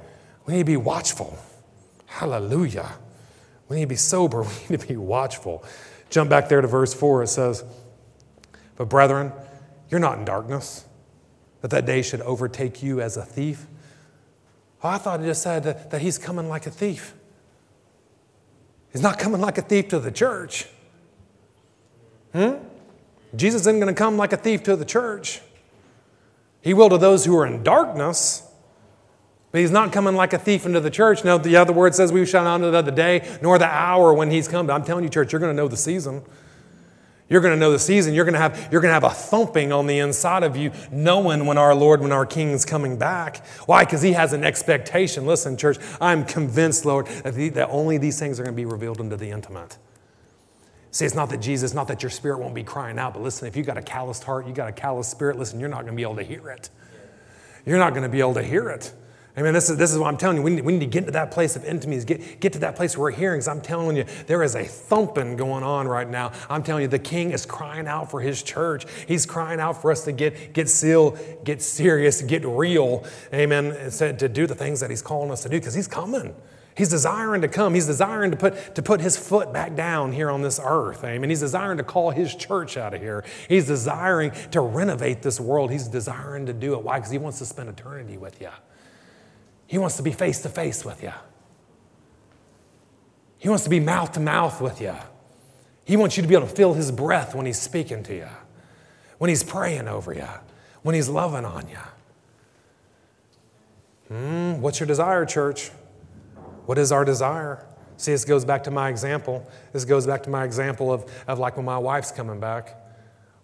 We need to be watchful. Hallelujah. We need to be sober. We need to be watchful. Jump back there to verse four. It says, but brethren, you're not in darkness, that that day should overtake you as a thief. Oh, I thought it just said that, that he's coming like a thief. He's not coming like a thief to the church. Hmm? Jesus isn't going to come like a thief to the church. He will to those who are in darkness, but he's not coming like a thief into the church. No, the other word says we shall not know the day nor the hour when he's come. But I'm telling you, church, you're going to know the season. You're going to know the season. You're going to have, you're going to have a thumping on the inside of you, knowing when our Lord, when our King is coming back. Why? Because he has an expectation. Listen, church, I'm convinced, Lord, that, the, that only these things are going to be revealed into the intimate. See, it's not that Jesus, not that your spirit won't be crying out, but listen, if you've got a calloused heart, you've got a calloused spirit, listen, you're not going to be able to hear it. You're not going to be able to hear it. I mean, this is, this is what I'm telling you. We need, we need to get to that place of intimacy, get, get to that place where we're hearing. Because I'm telling you, there is a thumping going on right now. I'm telling you, the King is crying out for his church. He's crying out for us to get, get sealed, get serious, get real, amen, to do the things that he's calling us to do, because he's coming. He's desiring to come. He's desiring to put, to put his foot back down here on this earth. Amen. He's desiring to call his church out of here. He's desiring to renovate this world. He's desiring to do it. Why? Because he wants to spend eternity with you. He wants to be face-to-face with you. He wants to be mouth-to-mouth with you. He wants you to be able to feel his breath when he's speaking to you, when he's praying over you, when he's loving on you. Mm, what's your desire, church? What is our desire? See, this goes back to my example. This goes back to my example of, of like when my wife's coming back.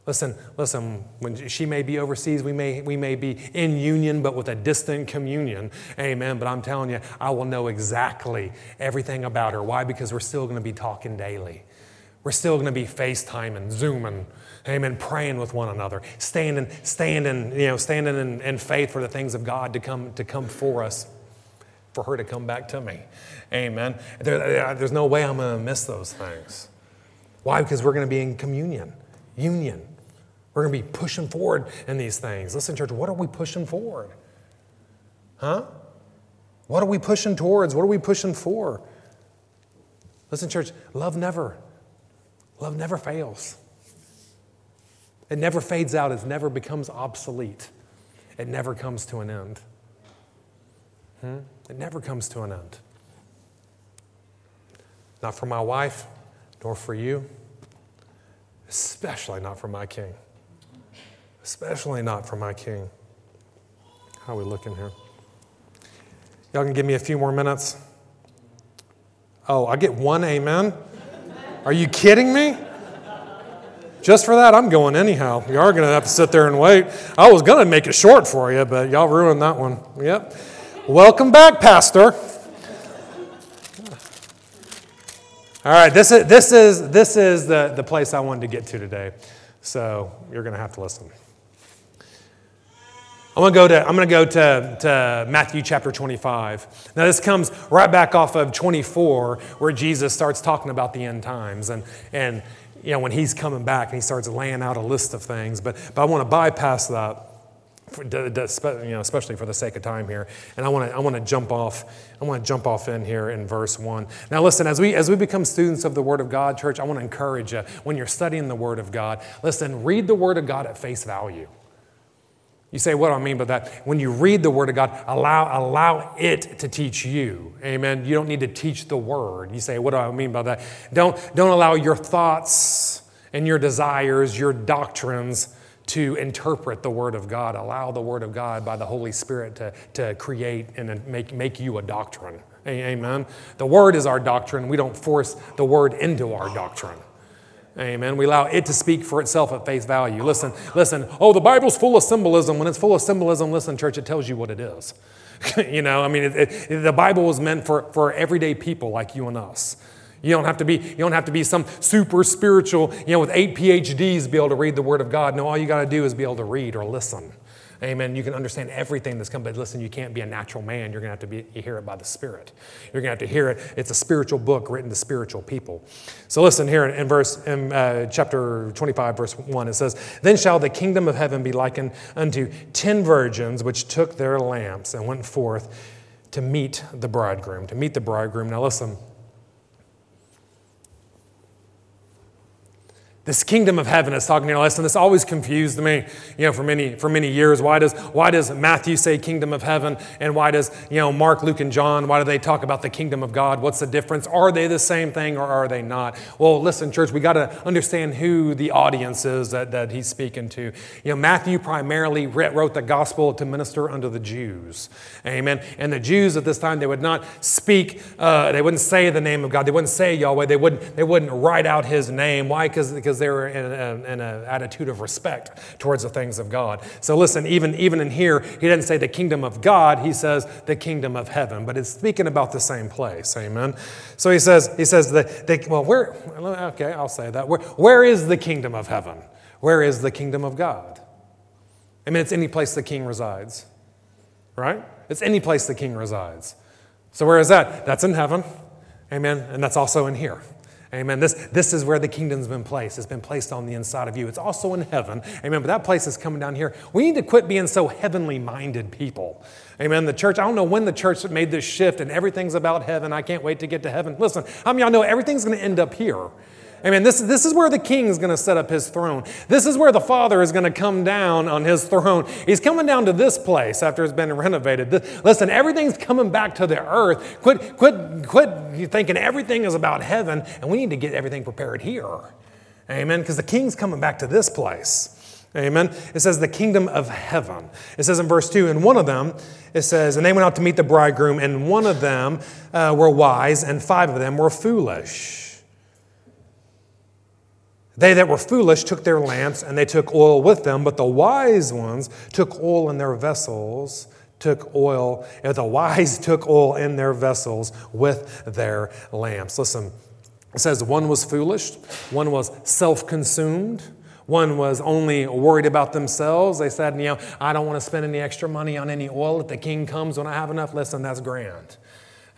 Listen, listen, when she may be overseas, we may we may be in union, but with a distant communion. Amen. But I'm telling you, I will know exactly everything about her. Why? Because we're still going to be talking daily. We're still going to be FaceTiming, Zooming, amen, praying with one another, standing, standing, you know, standing in, in faith for the things of God to come to come for us, for her to come back to me. Amen. There, there's no way I'm going to miss those things. Why? Because we're going to be in communion, union. We're going to be pushing forward in these things. Listen, church, what are we pushing forward? Huh? What are we pushing towards? What are we pushing for? Listen, church, love never, love never fails. It never fades out. It never becomes obsolete. It never comes to an end. Hmm? It never comes to an end. Not for my wife, nor for you. Especially not for my King. Especially not for my King. How are we looking here? Y'all can give me a few more minutes. Oh, I get one amen? Are you kidding me? Just for that, I'm going anyhow. You are going to have to sit there and wait. I was going to make it short for you, but y'all ruined that one. Yep. Welcome back, Pastor. All right, this is this is this is the, the place I wanted to get to today. So you're gonna have to listen. I'm gonna go to I'm gonna go to, to Matthew chapter twenty-five. Now this comes right back off of twenty-four, where Jesus starts talking about the end times and and you know when he's coming back and he starts laying out a list of things, but but I want to bypass that. For, you know, especially for the sake of time here, and I want to I want to jump off I want to jump off in here in verse one. Now, listen, as we as we become students of the Word of God, church, I want to encourage you when you're studying the Word of God. Listen, read the Word of God at face value. You say, what do I mean by that? When you read the Word of God, allow allow it to teach you. Amen. You don't need to teach the Word. You say, what do I mean by that? Don't don't allow your thoughts and your desires, your doctrines, to interpret the Word of God. Allow the Word of God by the Holy Spirit to, to create and make, make you a doctrine. Amen. The Word is our doctrine. We don't force the Word into our doctrine. Amen. We allow it to speak for itself at face value. Listen, listen. Oh, the Bible's full of symbolism. When it's full of symbolism, listen, church, it tells you what it is. You know, I mean, it, it, the Bible was meant for, for everyday people like you and us. You don't have to be, you don't have to be some super spiritual, you know, with eight P H Ds to be able to read the Word of God. No, all you got to do is be able to read or listen. Amen. You can understand everything that's come, but listen, you can't be a natural man. You're going to have to be, you hear it by the Spirit. You're going to have to hear it. It's a spiritual book written to spiritual people. So listen here in verse, in uh, chapter twenty-five, verse one, it says, "Then shall the kingdom of heaven be likened unto ten virgins, which took their lamps and went forth to meet the bridegroom." To meet the bridegroom. Now listen. This kingdom of heaven is talking to your lesson. This always confused me, you know, for many for many years. Why does why does Matthew say kingdom of heaven, and why does you know Mark, Luke, and John? Why do they talk about the kingdom of God? What's the difference? Are they the same thing, or are they not? Well, listen, church, we got to understand who the audience is that, that he's speaking to. You know, Matthew primarily wrote the gospel to minister unto the Jews, amen. And the Jews at this time, they would not speak, uh, they wouldn't say the name of God, they wouldn't say Yahweh, they wouldn't they wouldn't write out His name. Why? Because because they were in an attitude of respect towards the things of God. So listen, even, even in here, he doesn't say the kingdom of God, he says the kingdom of heaven, but it's speaking about the same place, amen? So he says, he says that they, well, where, okay, I'll say that. Where, where is the kingdom of heaven? Where is the kingdom of God? I mean, it's any place the king resides, right? It's any place the king resides. So where is that? That's in heaven, amen, and that's also in here. Amen. This, this is where the kingdom's been placed. It's been placed on the inside of you. It's also in heaven. Amen. But that place is coming down here. We need to quit being so heavenly-minded people. Amen. The church, I don't know when the church made this shift and everything's about heaven. I can't wait to get to heaven. Listen, how many of y'all know everything's going to end up here? Amen. This, this is where the king is going to set up his throne. This is where the Father is going to come down on his throne. He's coming down to this place after it's been renovated. This, listen, everything's coming back to the earth. Quit, quit, quit thinking everything is about heaven, and we need to get everything prepared here. Amen. Because the king's coming back to this place. Amen. It says the kingdom of heaven. It says in verse two, and one of them, it says, and they went out to meet the bridegroom, and one of them uh, were wise, and five of them were foolish. They that were foolish took their lamps, and they took oil with them, but the wise ones took oil in their vessels, took oil, and the wise took oil in their vessels with their lamps. Listen, it says one was foolish, one was self-consumed, one was only worried about themselves. They said, you know, I don't want to spend any extra money on any oil. If the king comes when I have enough, listen, that's grand.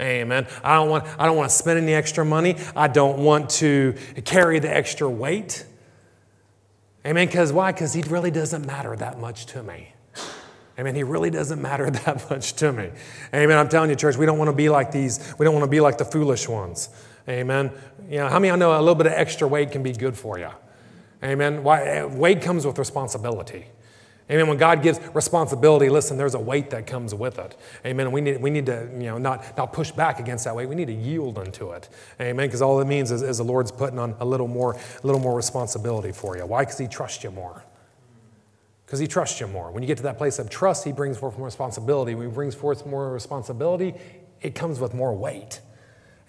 Amen. I don't want, I don't want to spend any extra money. I don't want to carry the extra weight. Amen. Because why? Because he really doesn't matter that much to me. Amen. He really doesn't matter that much to me. Amen. I'm telling you, church, we don't want to be like these. We don't want to be like the foolish ones. Amen. You know, how many of you know a little bit of extra weight can be good for you? Amen. Why? Weight comes with responsibility. Amen. When God gives responsibility, listen, there's a weight that comes with it. Amen. We need we need to, you know, not, not push back against that weight. We need to yield unto it. Amen. Because all it means is, is the Lord's putting on a little more, a little more responsibility for you. Why? Because he trusts you more. Because he trusts you more. When you get to that place of trust, he brings forth more responsibility. When he brings forth more responsibility, it comes with more weight.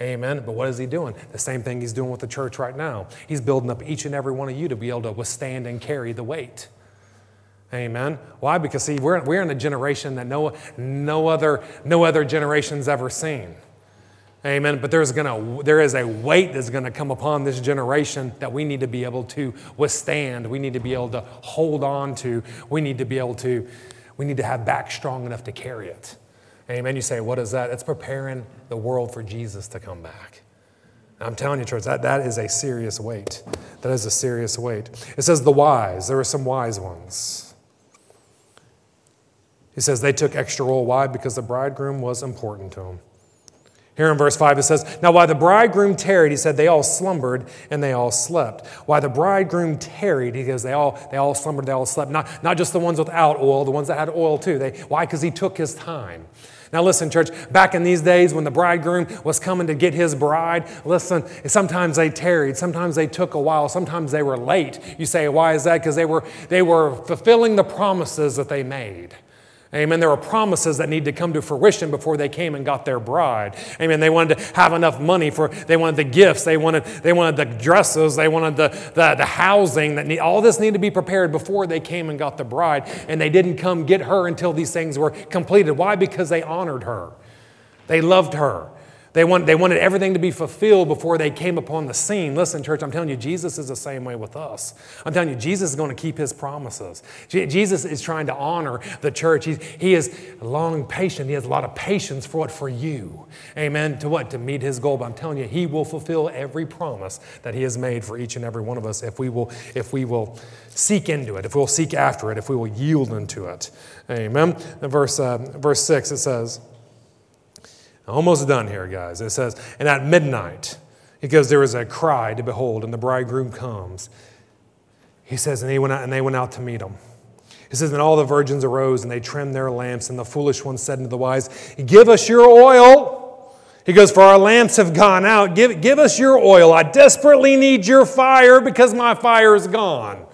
Amen. But what is he doing? The same thing he's doing with the church right now. He's building up each and every one of you to be able to withstand and carry the weight. Amen. Why? Because see, we're we're in a generation that no no other no other generation's ever seen. Amen. But there's gonna there is a weight that's gonna come upon this generation that we need to be able to withstand. We need to be able to hold on to. We need to be able to. We need to have back strong enough to carry it. Amen. You say, what is that? That's preparing the world for Jesus to come back. I'm telling you, church, that, that is a serious weight. That is a serious weight. It says the wise. There are some wise ones. He says they took extra oil. Why? Because the bridegroom was important to him. Here in verse five, it says, now while the bridegroom tarried, he said, they all slumbered and they all slept. While the bridegroom tarried, he goes, they all, they all slumbered, they all slept. Not, not just the ones without oil, the ones that had oil too. They, why? Because he took his time. Now listen, church, back in these days when the bridegroom was coming to get his bride, listen, sometimes they tarried, sometimes they took a while, sometimes they were late. You say, why is that? Because they were, they were fulfilling the promises that they made. Amen. There were promises that need to come to fruition before they came and got their bride. Amen. They wanted to have enough money for, they wanted the gifts, they wanted, they wanted the dresses, they wanted the, the, the housing. That need, all this needed to be prepared before they came and got the bride. And they didn't come get her until these things were completed. Why? Because they honored her. They loved her. They, want, they wanted everything to be fulfilled before they came upon the scene. Listen, church, I'm telling you, Jesus is the same way with us. I'm telling you, Jesus is going to keep his promises. Je- Jesus is trying to honor the church. He, he is long patient. He has a lot of patience for what? For you. Amen. To what? To meet his goal. But I'm telling you, he will fulfill every promise that he has made for each and every one of us if we will, if we will seek into it, if we'll seek after it, if we will yield into it. Amen. In verse, uh, verse six, it says, almost done here, guys. It says, and at midnight, it goes, there was a cry to behold, and the bridegroom comes. He says, and, he went out, and they went out to meet him. It says, and all the virgins arose, and they trimmed their lamps, and the foolish one said unto the wise, give us your oil. He goes, for our lamps have gone out. Give, give us your oil. I desperately need your fire because my fire is gone.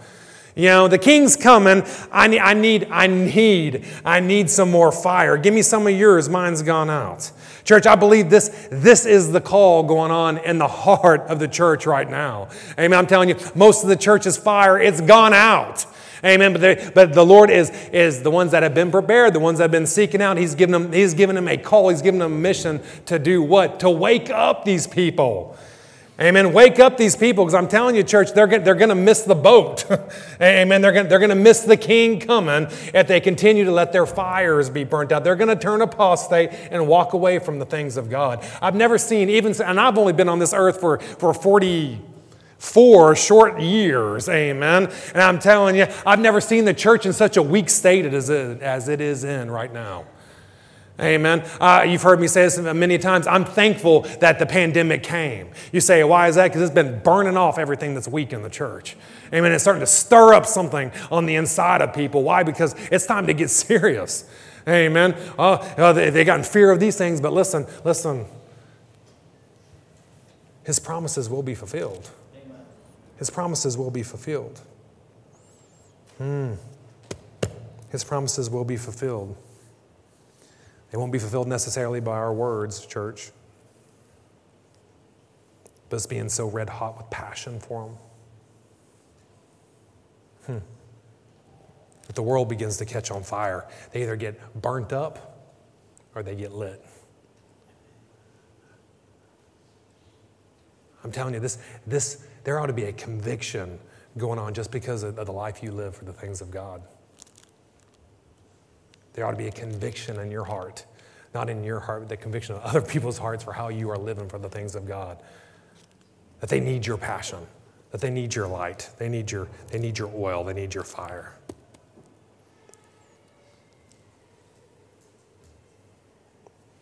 You know, the king's coming. I need, I need, I need, I need some more fire. Give me some of yours. Mine's gone out. Church, I believe this, this is the call going on in the heart of the church right now. Amen. I'm telling you, most of the church's fire, it's gone out. Amen. But, they, but the Lord is, is the ones that have been prepared, the ones that have been seeking out. He's given them, he's given them a call. He's given them a mission to do what? To wake up these people. Amen. Wake up these people, because I'm telling you, church, they're they're going to miss the boat. Amen. They're going they're going to miss the king coming if they continue to let their fires be burnt out. They're going to turn apostate and walk away from the things of God. I've never seen even, and I've only been on this earth for for forty-four short years. Amen. And I'm telling you, I've never seen the church in such a weak state as it, as it is in right now. Amen. Uh, you've heard me say this many times. I'm thankful that the pandemic came. You say, why is that? Because it's been burning off everything that's weak in the church. Amen. It's starting to stir up something on the inside of people. Why? Because it's time to get serious. Amen. Oh, they got in fear of these things, but listen, listen. His promises will be fulfilled. His promises will be fulfilled. Hmm. His promises will be fulfilled. They won't be fulfilled necessarily by our words, church. But it's being so red hot with passion for them. Hmm. But the world begins to catch on fire. They either get burnt up or they get lit. I'm telling you, this, this, there ought to be a conviction going on just because of the life you live for the things of God. There ought to be a conviction in your heart, not in your heart, but the conviction of other people's hearts for how you are living for the things of God. That they need your passion, that they need your light, they need your, they need your oil, they need your fire.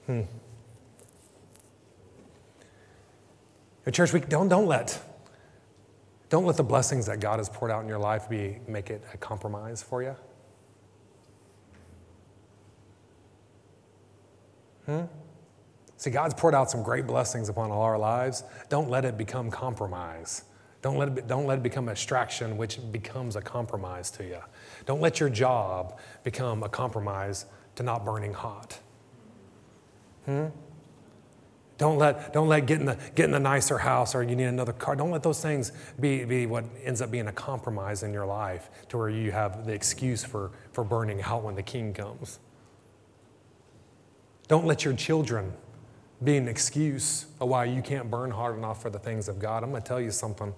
Hmm. Church, we don't don't let don't let the blessings that God has poured out in your life be make it a compromise for you. Hmm? See, God's poured out some great blessings upon all our lives. Don't let it become compromise. Don't let it, don't let it become a distraction, which becomes a compromise to you. Don't let your job become a compromise to not burning hot. Hmm? Don't let don't let getting the getting the nicer house or you need another car. Don't let those things be, be what ends up being a compromise in your life to where you have the excuse for, for burning out when the king comes. Don't let your children be an excuse of why you can't burn hard enough for the things of God. I'm going to tell you something.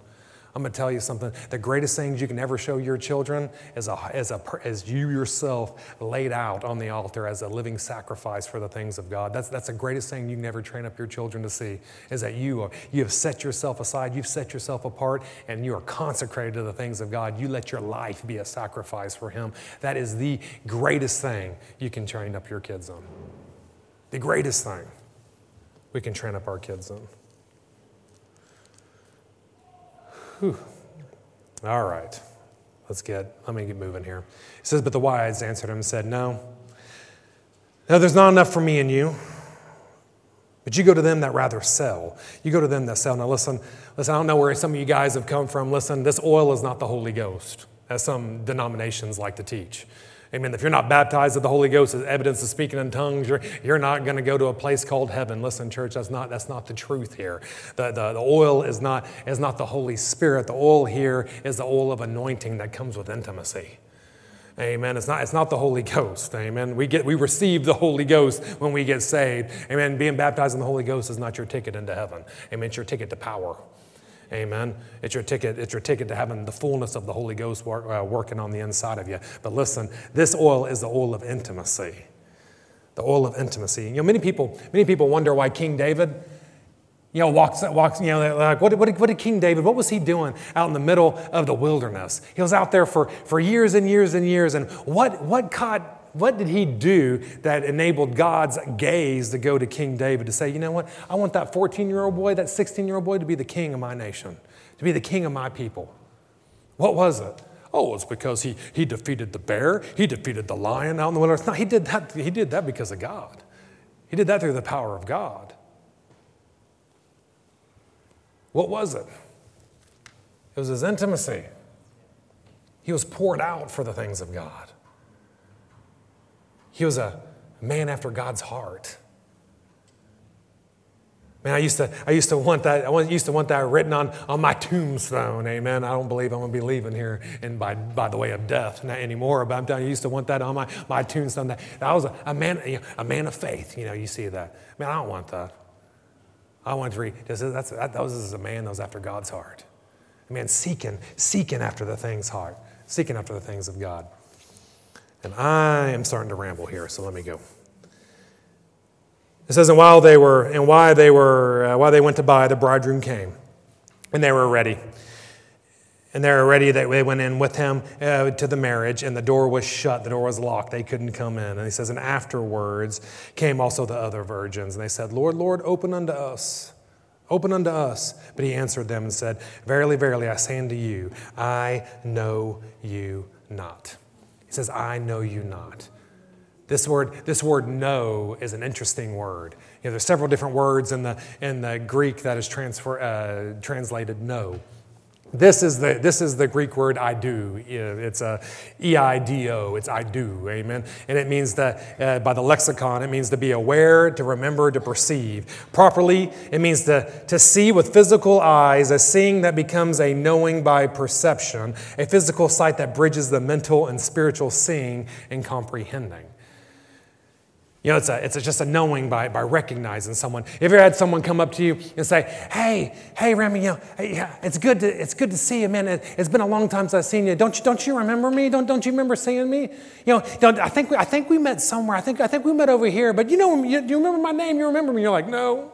I'm going to tell you something. The greatest things you can ever show your children is a, as a, as you yourself laid out on the altar as a living sacrifice for the things of God. That's, that's the greatest thing you can ever train up your children to see, is that you are, you have set yourself aside, you've set yourself apart, and you are consecrated to the things of God. You let your life be a sacrifice for Him. That is the greatest thing you can train up your kids on. The greatest thing we can train up our kids on. Whew. All right, let's get, let me get moving here. It says, but the wise answered him and said, no, no, there's not enough for me and you, but you go to them that rather sell. You go to them that sell. Now listen, listen, I don't know where some of you guys have come from. Listen, this oil is not the Holy Ghost, as some denominations like to teach. Amen. If you're not baptized with the Holy Ghost as evidence of speaking in tongues, you're, you're not going to go to a place called heaven. Listen, church, that's not that's not the truth here. The, the, the oil is not, is not the Holy Spirit. The oil here is the oil of anointing that comes with intimacy. Amen. It's not, it's not the Holy Ghost. Amen. We get we receive the Holy Ghost when we get saved. Amen. Being baptized in the Holy Ghost is not your ticket into heaven. Amen. It's your ticket to power. Amen. It's your ticket. It's your ticket to having the fullness of the Holy Ghost work, uh, working on the inside of you. But listen, this oil is the oil of intimacy, the oil of intimacy. You know, many people, many people wonder why King David, you know, walks, walks. You know, like what, what, what did King David? What was he doing out in the middle of the wilderness? He was out there for, for years and years and years. And what, what caught? What did he do that enabled God's gaze to go to King David to say, you know what, I want that fourteen-year-old boy, that sixteen-year-old boy to be the king of my nation, to be the king of my people? What was it? Oh, it's because he he defeated the bear, he defeated the lion out in the wilderness. No, he did that, he did that because of God. He did that through the power of God. What was it? It was his intimacy. He was poured out for the things of God. He was a man after God's heart. Man, I used to, I used to want that, I used to want that written on, on my tombstone. Amen. I don't believe I'm going to be leaving here and by by the way of death not anymore. But I'm telling you, I used to want that on my, my tombstone. That I was a, a man, you know, a man of faith. You know, you see that. Man, I don't want that. I want to read. This is, that's that, that was a man that was after God's heart. A man seeking, seeking after the things heart, seeking after the things of God. And I am starting to ramble here, so let me go. It says, and while they were, and why they were, uh, while they went to buy, the bridegroom came, and they were ready. And they were ready. They, they went in with him uh, to the marriage, and the door was shut. The door was locked. They couldn't come in. And he says, and afterwards came also the other virgins, and they said, Lord, Lord, open unto us. Open unto us. But he answered them and said, verily, verily, I say unto you, I know you not. He says, I know you not. This word, this word know is an interesting word. You know, there's several different words in the in the Greek that is transfer, uh, translated know. This is the this is the Greek word I do. It's a E I D O. It's I do. Amen. And it means that uh, by the lexicon, it means to be aware, to remember, to perceive properly. It means to to see with physical eyes, a seeing that becomes a knowing by perception, a physical sight that bridges the mental and spiritual seeing and comprehending. You know, it's a, it's a, just a knowing by, by recognizing someone. If you ever had someone come up to you and say, "Hey, hey, Remy, you know, hey, it's good to it's good to see you, man. It, it's been a long time since I've seen you. Don't you don't you remember me? Don't don't you remember seeing me? You know, don't, I think we, I think we met somewhere. I think I think we met over here. But you know, you, do you remember my name? You remember me?" You're like, "No,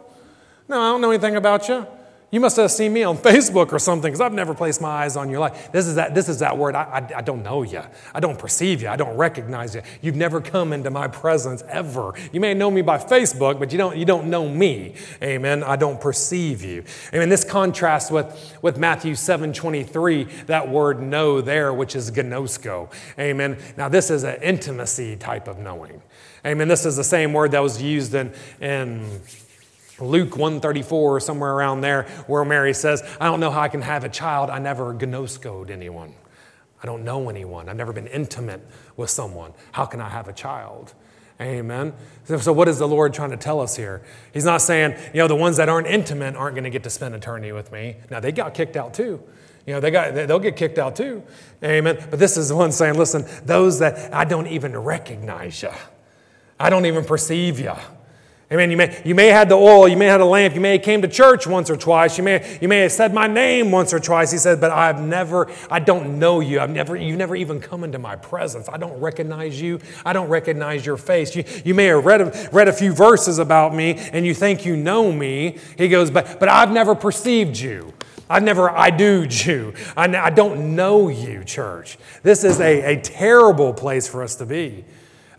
no, I don't know anything about you. You must have seen me on Facebook or something, because I've never placed my eyes on your life." This is that. This is that word. I, I I don't know you. I don't perceive you. I don't recognize you. You've never come into my presence ever. You may know me by Facebook, but you don't you don't know me. Amen. I don't perceive you. Amen. This contrasts with with Matthew seven twenty-three. That word "know" there, which is gnosko. Amen. Now this is an intimacy type of knowing. Amen. This is the same word that was used in in. Luke one thirty-four, or somewhere around there, where Mary says, "I don't know how I can have a child. I never gnoskoed anyone. I don't know anyone. I've never been intimate with someone. How can I have a child?" Amen. So what is the Lord trying to tell us here? He's not saying, you know, the ones that aren't intimate aren't going to get to spend eternity with me. Now, they got kicked out too. You know, they got, they'll get kicked out too. Amen. But this is the one saying, listen, those that I don't even recognize you. I don't even perceive you. Amen. You may you may have had the oil, you may have had a lamp, you may have came to church once or twice, you may you may have said my name once or twice. He said, but I've never, I don't know you. I've never, you've never even come into my presence. I don't recognize you. I don't recognize your face. You you may have read a, read a few verses about me, and you think you know me. He goes, but but I've never perceived you. I've never I do you. I I don't know you, church. This is a, a terrible place for us to be.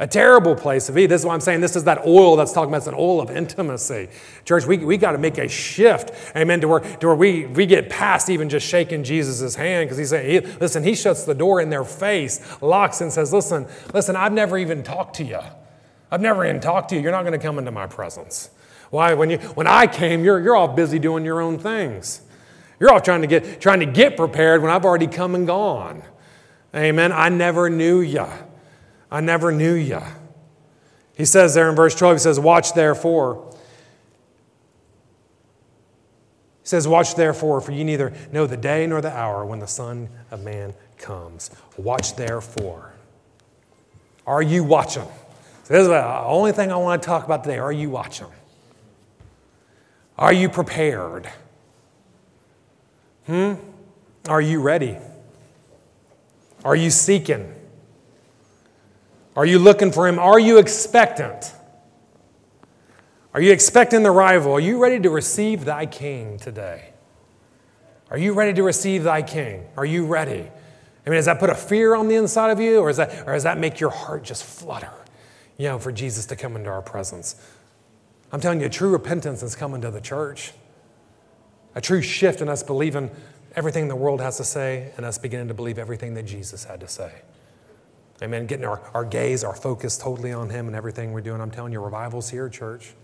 A terrible place to be. This is why I'm saying this is that oil that's talking about. It's an oil of intimacy. Church, we, we got to make a shift, amen, to where, to where we, we get past even just shaking Jesus' hand, because he's saying, he, listen, he shuts the door in their face, locks and says, listen, listen, I've never even talked to you. I've never even talked to you. You're not going to come into my presence. Why? When you when I came, you're you're all busy doing your own things. You're all trying to get trying to get prepared when I've already come and gone. Amen. I never knew you. I never knew you. He says there in verse twelve, he says, watch therefore. He says, watch therefore, for you neither know the day nor the hour when the Son of Man comes. Watch therefore. Are you watching? So this is the only thing I want to talk about today. Are you watching? Are you prepared? Hmm? Are you ready? Are you seeking? Are you looking for him? Are you expectant? Are you expecting the arrival? Are you ready to receive thy King today? Are you ready to receive thy King? Are you ready? I mean, does that put a fear on the inside of you, or is that, or does that make your heart just flutter, you know, for Jesus to come into our presence? I'm telling you, true repentance is coming to the church. A true shift in us believing everything the world has to say and us beginning to believe everything that Jesus had to say. Amen. Getting our, our gaze, our focus totally on him and everything we're doing. I'm telling you, revival's here, church.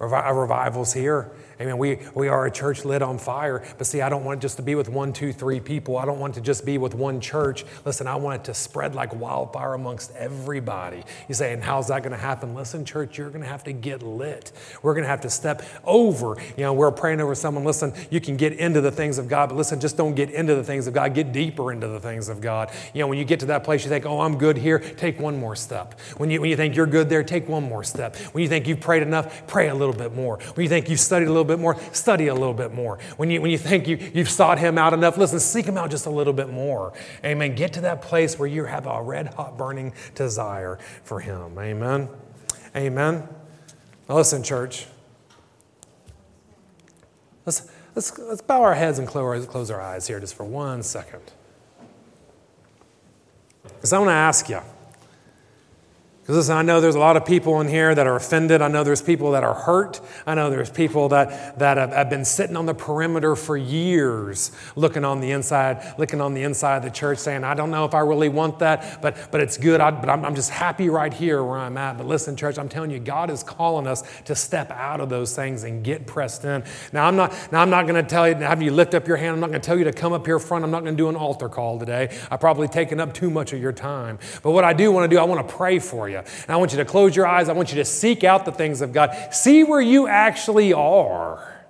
Revi- revival's here. Amen. We we are a church lit on fire. But see, I don't want it just to be with one, two, three people. I don't want it to just be with one church. Listen, I want it to spread like wildfire amongst everybody. You say, and how's that going to happen? Listen, church, you're going to have to get lit. We're going to have to step over. You know, we're praying over someone. Listen, you can get into the things of God, but listen, just don't get into the things of God. Get deeper into the things of God. You know, when you get to that place, you think, oh, I'm good here. Take one more step. When you when you think you're good there, take one more step. When you think you've prayed enough, pray a little bit more. When you think you've studied a little bit more, study a little bit more. When you when you think you, you've sought him out enough, listen, seek him out just a little bit more. Amen. Get to that place where you have a red hot burning desire for him. Amen. Amen. Now listen, church. Let's let's let's bow our heads and close close our eyes here just for one second. Because I want to ask you. Because listen, I know there's a lot of people in here that are offended. I know there's people that are hurt. I know there's people that, that have, have been sitting on the perimeter for years, looking on the inside, looking on the inside of the church, saying, I don't know if I really want that, but but it's good. I, but I'm, I'm just happy right here where I'm at. But listen, church, I'm telling you, God is calling us to step out of those things and get pressed in. Now, I'm not now I'm not going to tell you, have you lift up your hand. I'm not going to tell you to come up here front. I'm not going to do an altar call today. I've probably taken up too much of your time. But what I do want to do, I want to pray for you. And I want you to close your eyes. I want you to seek out the things of God. See where you actually are.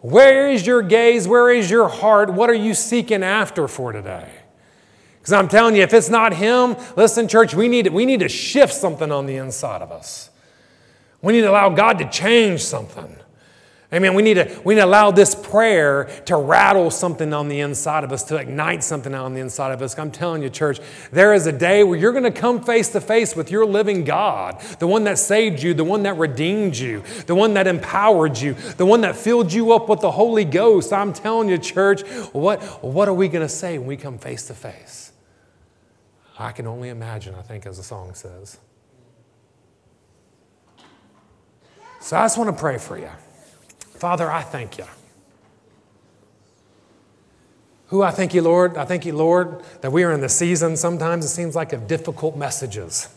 Where is your gaze? Where is your heart? What are you seeking after for today? Because I'm telling you, if it's not Him, listen, church, we need, we need to shift something on the inside of us. We need to allow God to change something. Amen. We need to we need to allow this prayer to rattle something on the inside of us, to ignite something on the inside of us. I'm telling you, church, there is a day where you're going to come face to face with your living God, the one that saved you, the one that redeemed you, the one that empowered you, the one that filled you up with the Holy Ghost. I'm telling you, church, what, what are we going to say when we come face to face? I can only imagine, I think, as the song says. So I just want to pray for you. Father, I thank you. Who I thank you, Lord. I thank you, Lord, that we are in the season sometimes it seems like of difficult messages.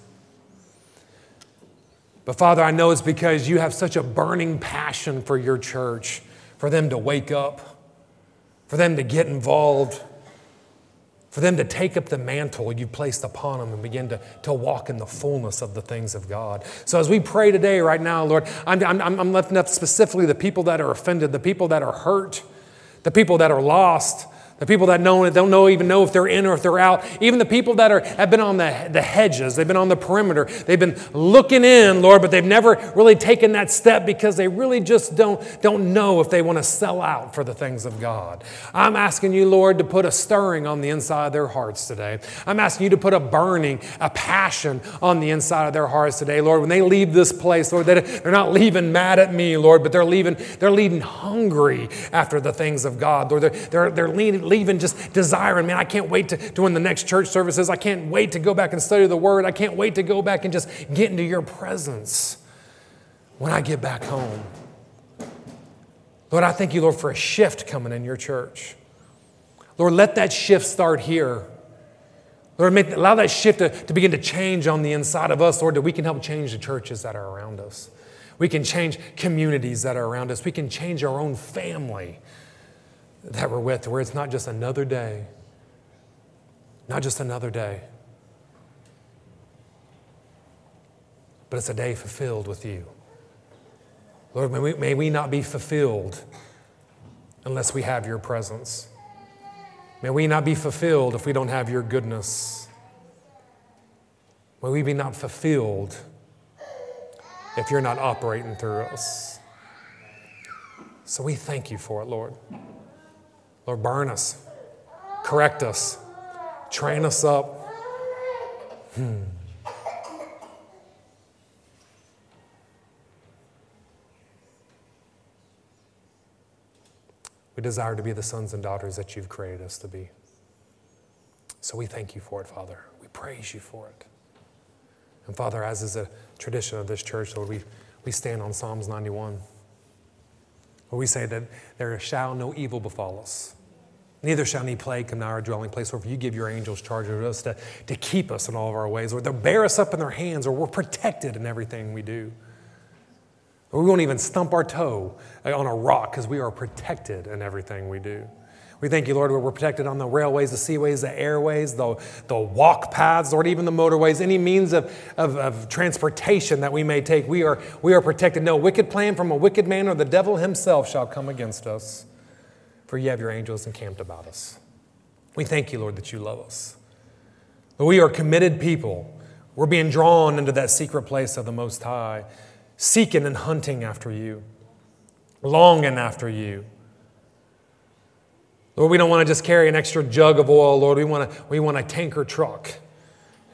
But Father, I know it's because you have such a burning passion for your church, for them to wake up, for them to get involved, for them to take up the mantle you placed upon them and begin to, to walk in the fullness of the things of God. So as we pray today, right now, Lord, I'm, I'm, I'm lifting up specifically the people that are offended, the people that are hurt, the people that are lost, the people that know, don't know, even know if they're in or if they're out, even the people that are have been on the, the hedges, they've been on the perimeter, they've been looking in, Lord, but they've never really taken that step because they really just don't, don't know if they want to sell out for the things of God. I'm asking you, Lord, to put a stirring on the inside of their hearts today. I'm asking you to put a burning, a passion on the inside of their hearts today, Lord. When they leave this place, Lord, they're not leaving mad at me, Lord, but they're leaving, they're leaving hungry after the things of God, Lord. They're, they're, they're leaning, even just desiring, man, I can't wait to, to when the next church service is. I can't wait to go back and study the Word. I can't wait to go back and just get into your presence when I get back home. Lord, I thank you, Lord, for a shift coming in your church. Lord, let that shift start here. Lord, make, allow that shift to, to begin to change on the inside of us, Lord, that we can help change the churches that are around us. We can change communities that are around us. We can change our own family that we're with, where it's not just another day, not just another day, but it's a day fulfilled with you. Lord, may we, may we not be fulfilled unless we have your presence. May we not be fulfilled if we don't have your goodness. May we be not fulfilled if you're not operating through us. So we thank you for it, Lord. Lord, burn us, correct us, train us up. Hmm. We desire to be the sons and daughters that you've created us to be. So we thank you for it, Father. We praise you for it. And Father, as is a tradition of this church, Lord, we, we stand on Psalms ninety-one. Where we say that there shall no evil befall us. Neither shall any plague come nigh our dwelling place. Or if you give your angels charge over us to, to keep us in all of our ways. Or they'll bear us up in their hands. Or we're protected in everything we do. Or we won't even stump our toe on a rock because we are protected in everything we do. We thank you, Lord, where we're protected on the railways, the seaways, the airways, the, the walk paths, Lord, even the motorways, any means of, of, of transportation that we may take. We are, we are protected. No wicked plan from a wicked man or the devil himself shall come against us, for you have your angels encamped about us. We thank you, Lord, that you love us. But we are committed people. We're being drawn into that secret place of the Most High, seeking and hunting after you, longing after you. Lord, we don't want to just carry an extra jug of oil, Lord. We want to, we want a tanker truck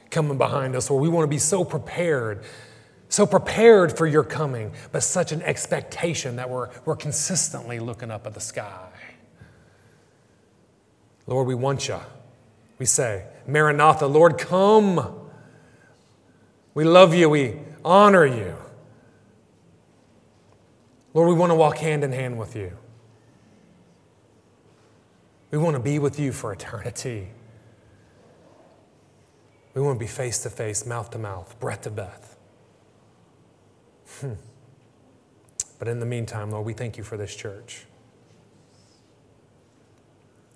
coming behind us, Lord. We want to be so prepared, so prepared for your coming, but such an expectation that we're, we're consistently looking up at the sky. Lord, we want you. We say, Maranatha, Lord, come. We love you. We honor you. Lord, we want to walk hand in hand with you. We want to be with you for eternity. We want to be face to face, mouth to mouth, breath to breath. Hmm. But in the meantime, Lord, we thank you for this church.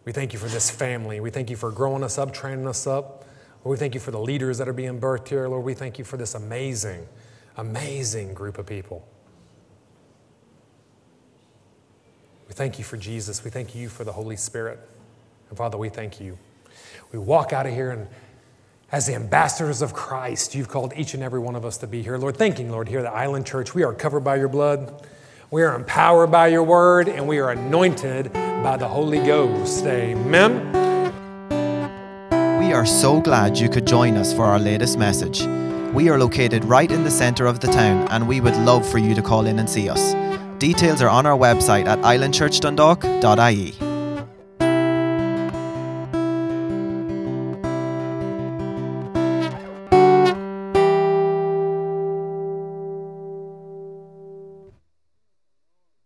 We thank you for this family. We thank you for growing us up, training us up. Lord, we thank you for the leaders that are being birthed here. Lord, we thank you for this amazing, amazing group of people. We thank you for Jesus. We thank you for the Holy Spirit. And Father, we thank you. We walk out of here, and as the ambassadors of Christ, you've called each and every one of us to be here. Lord, thanking, Lord, here at the Island Church, we are covered by your blood. We are empowered by your word, and we are anointed by the Holy Ghost. Amen. We are so glad you could join us for our latest message. We are located right in the center of the town, and we would love for you to call in and see us. Details are on our website at island church dundalk dot I E.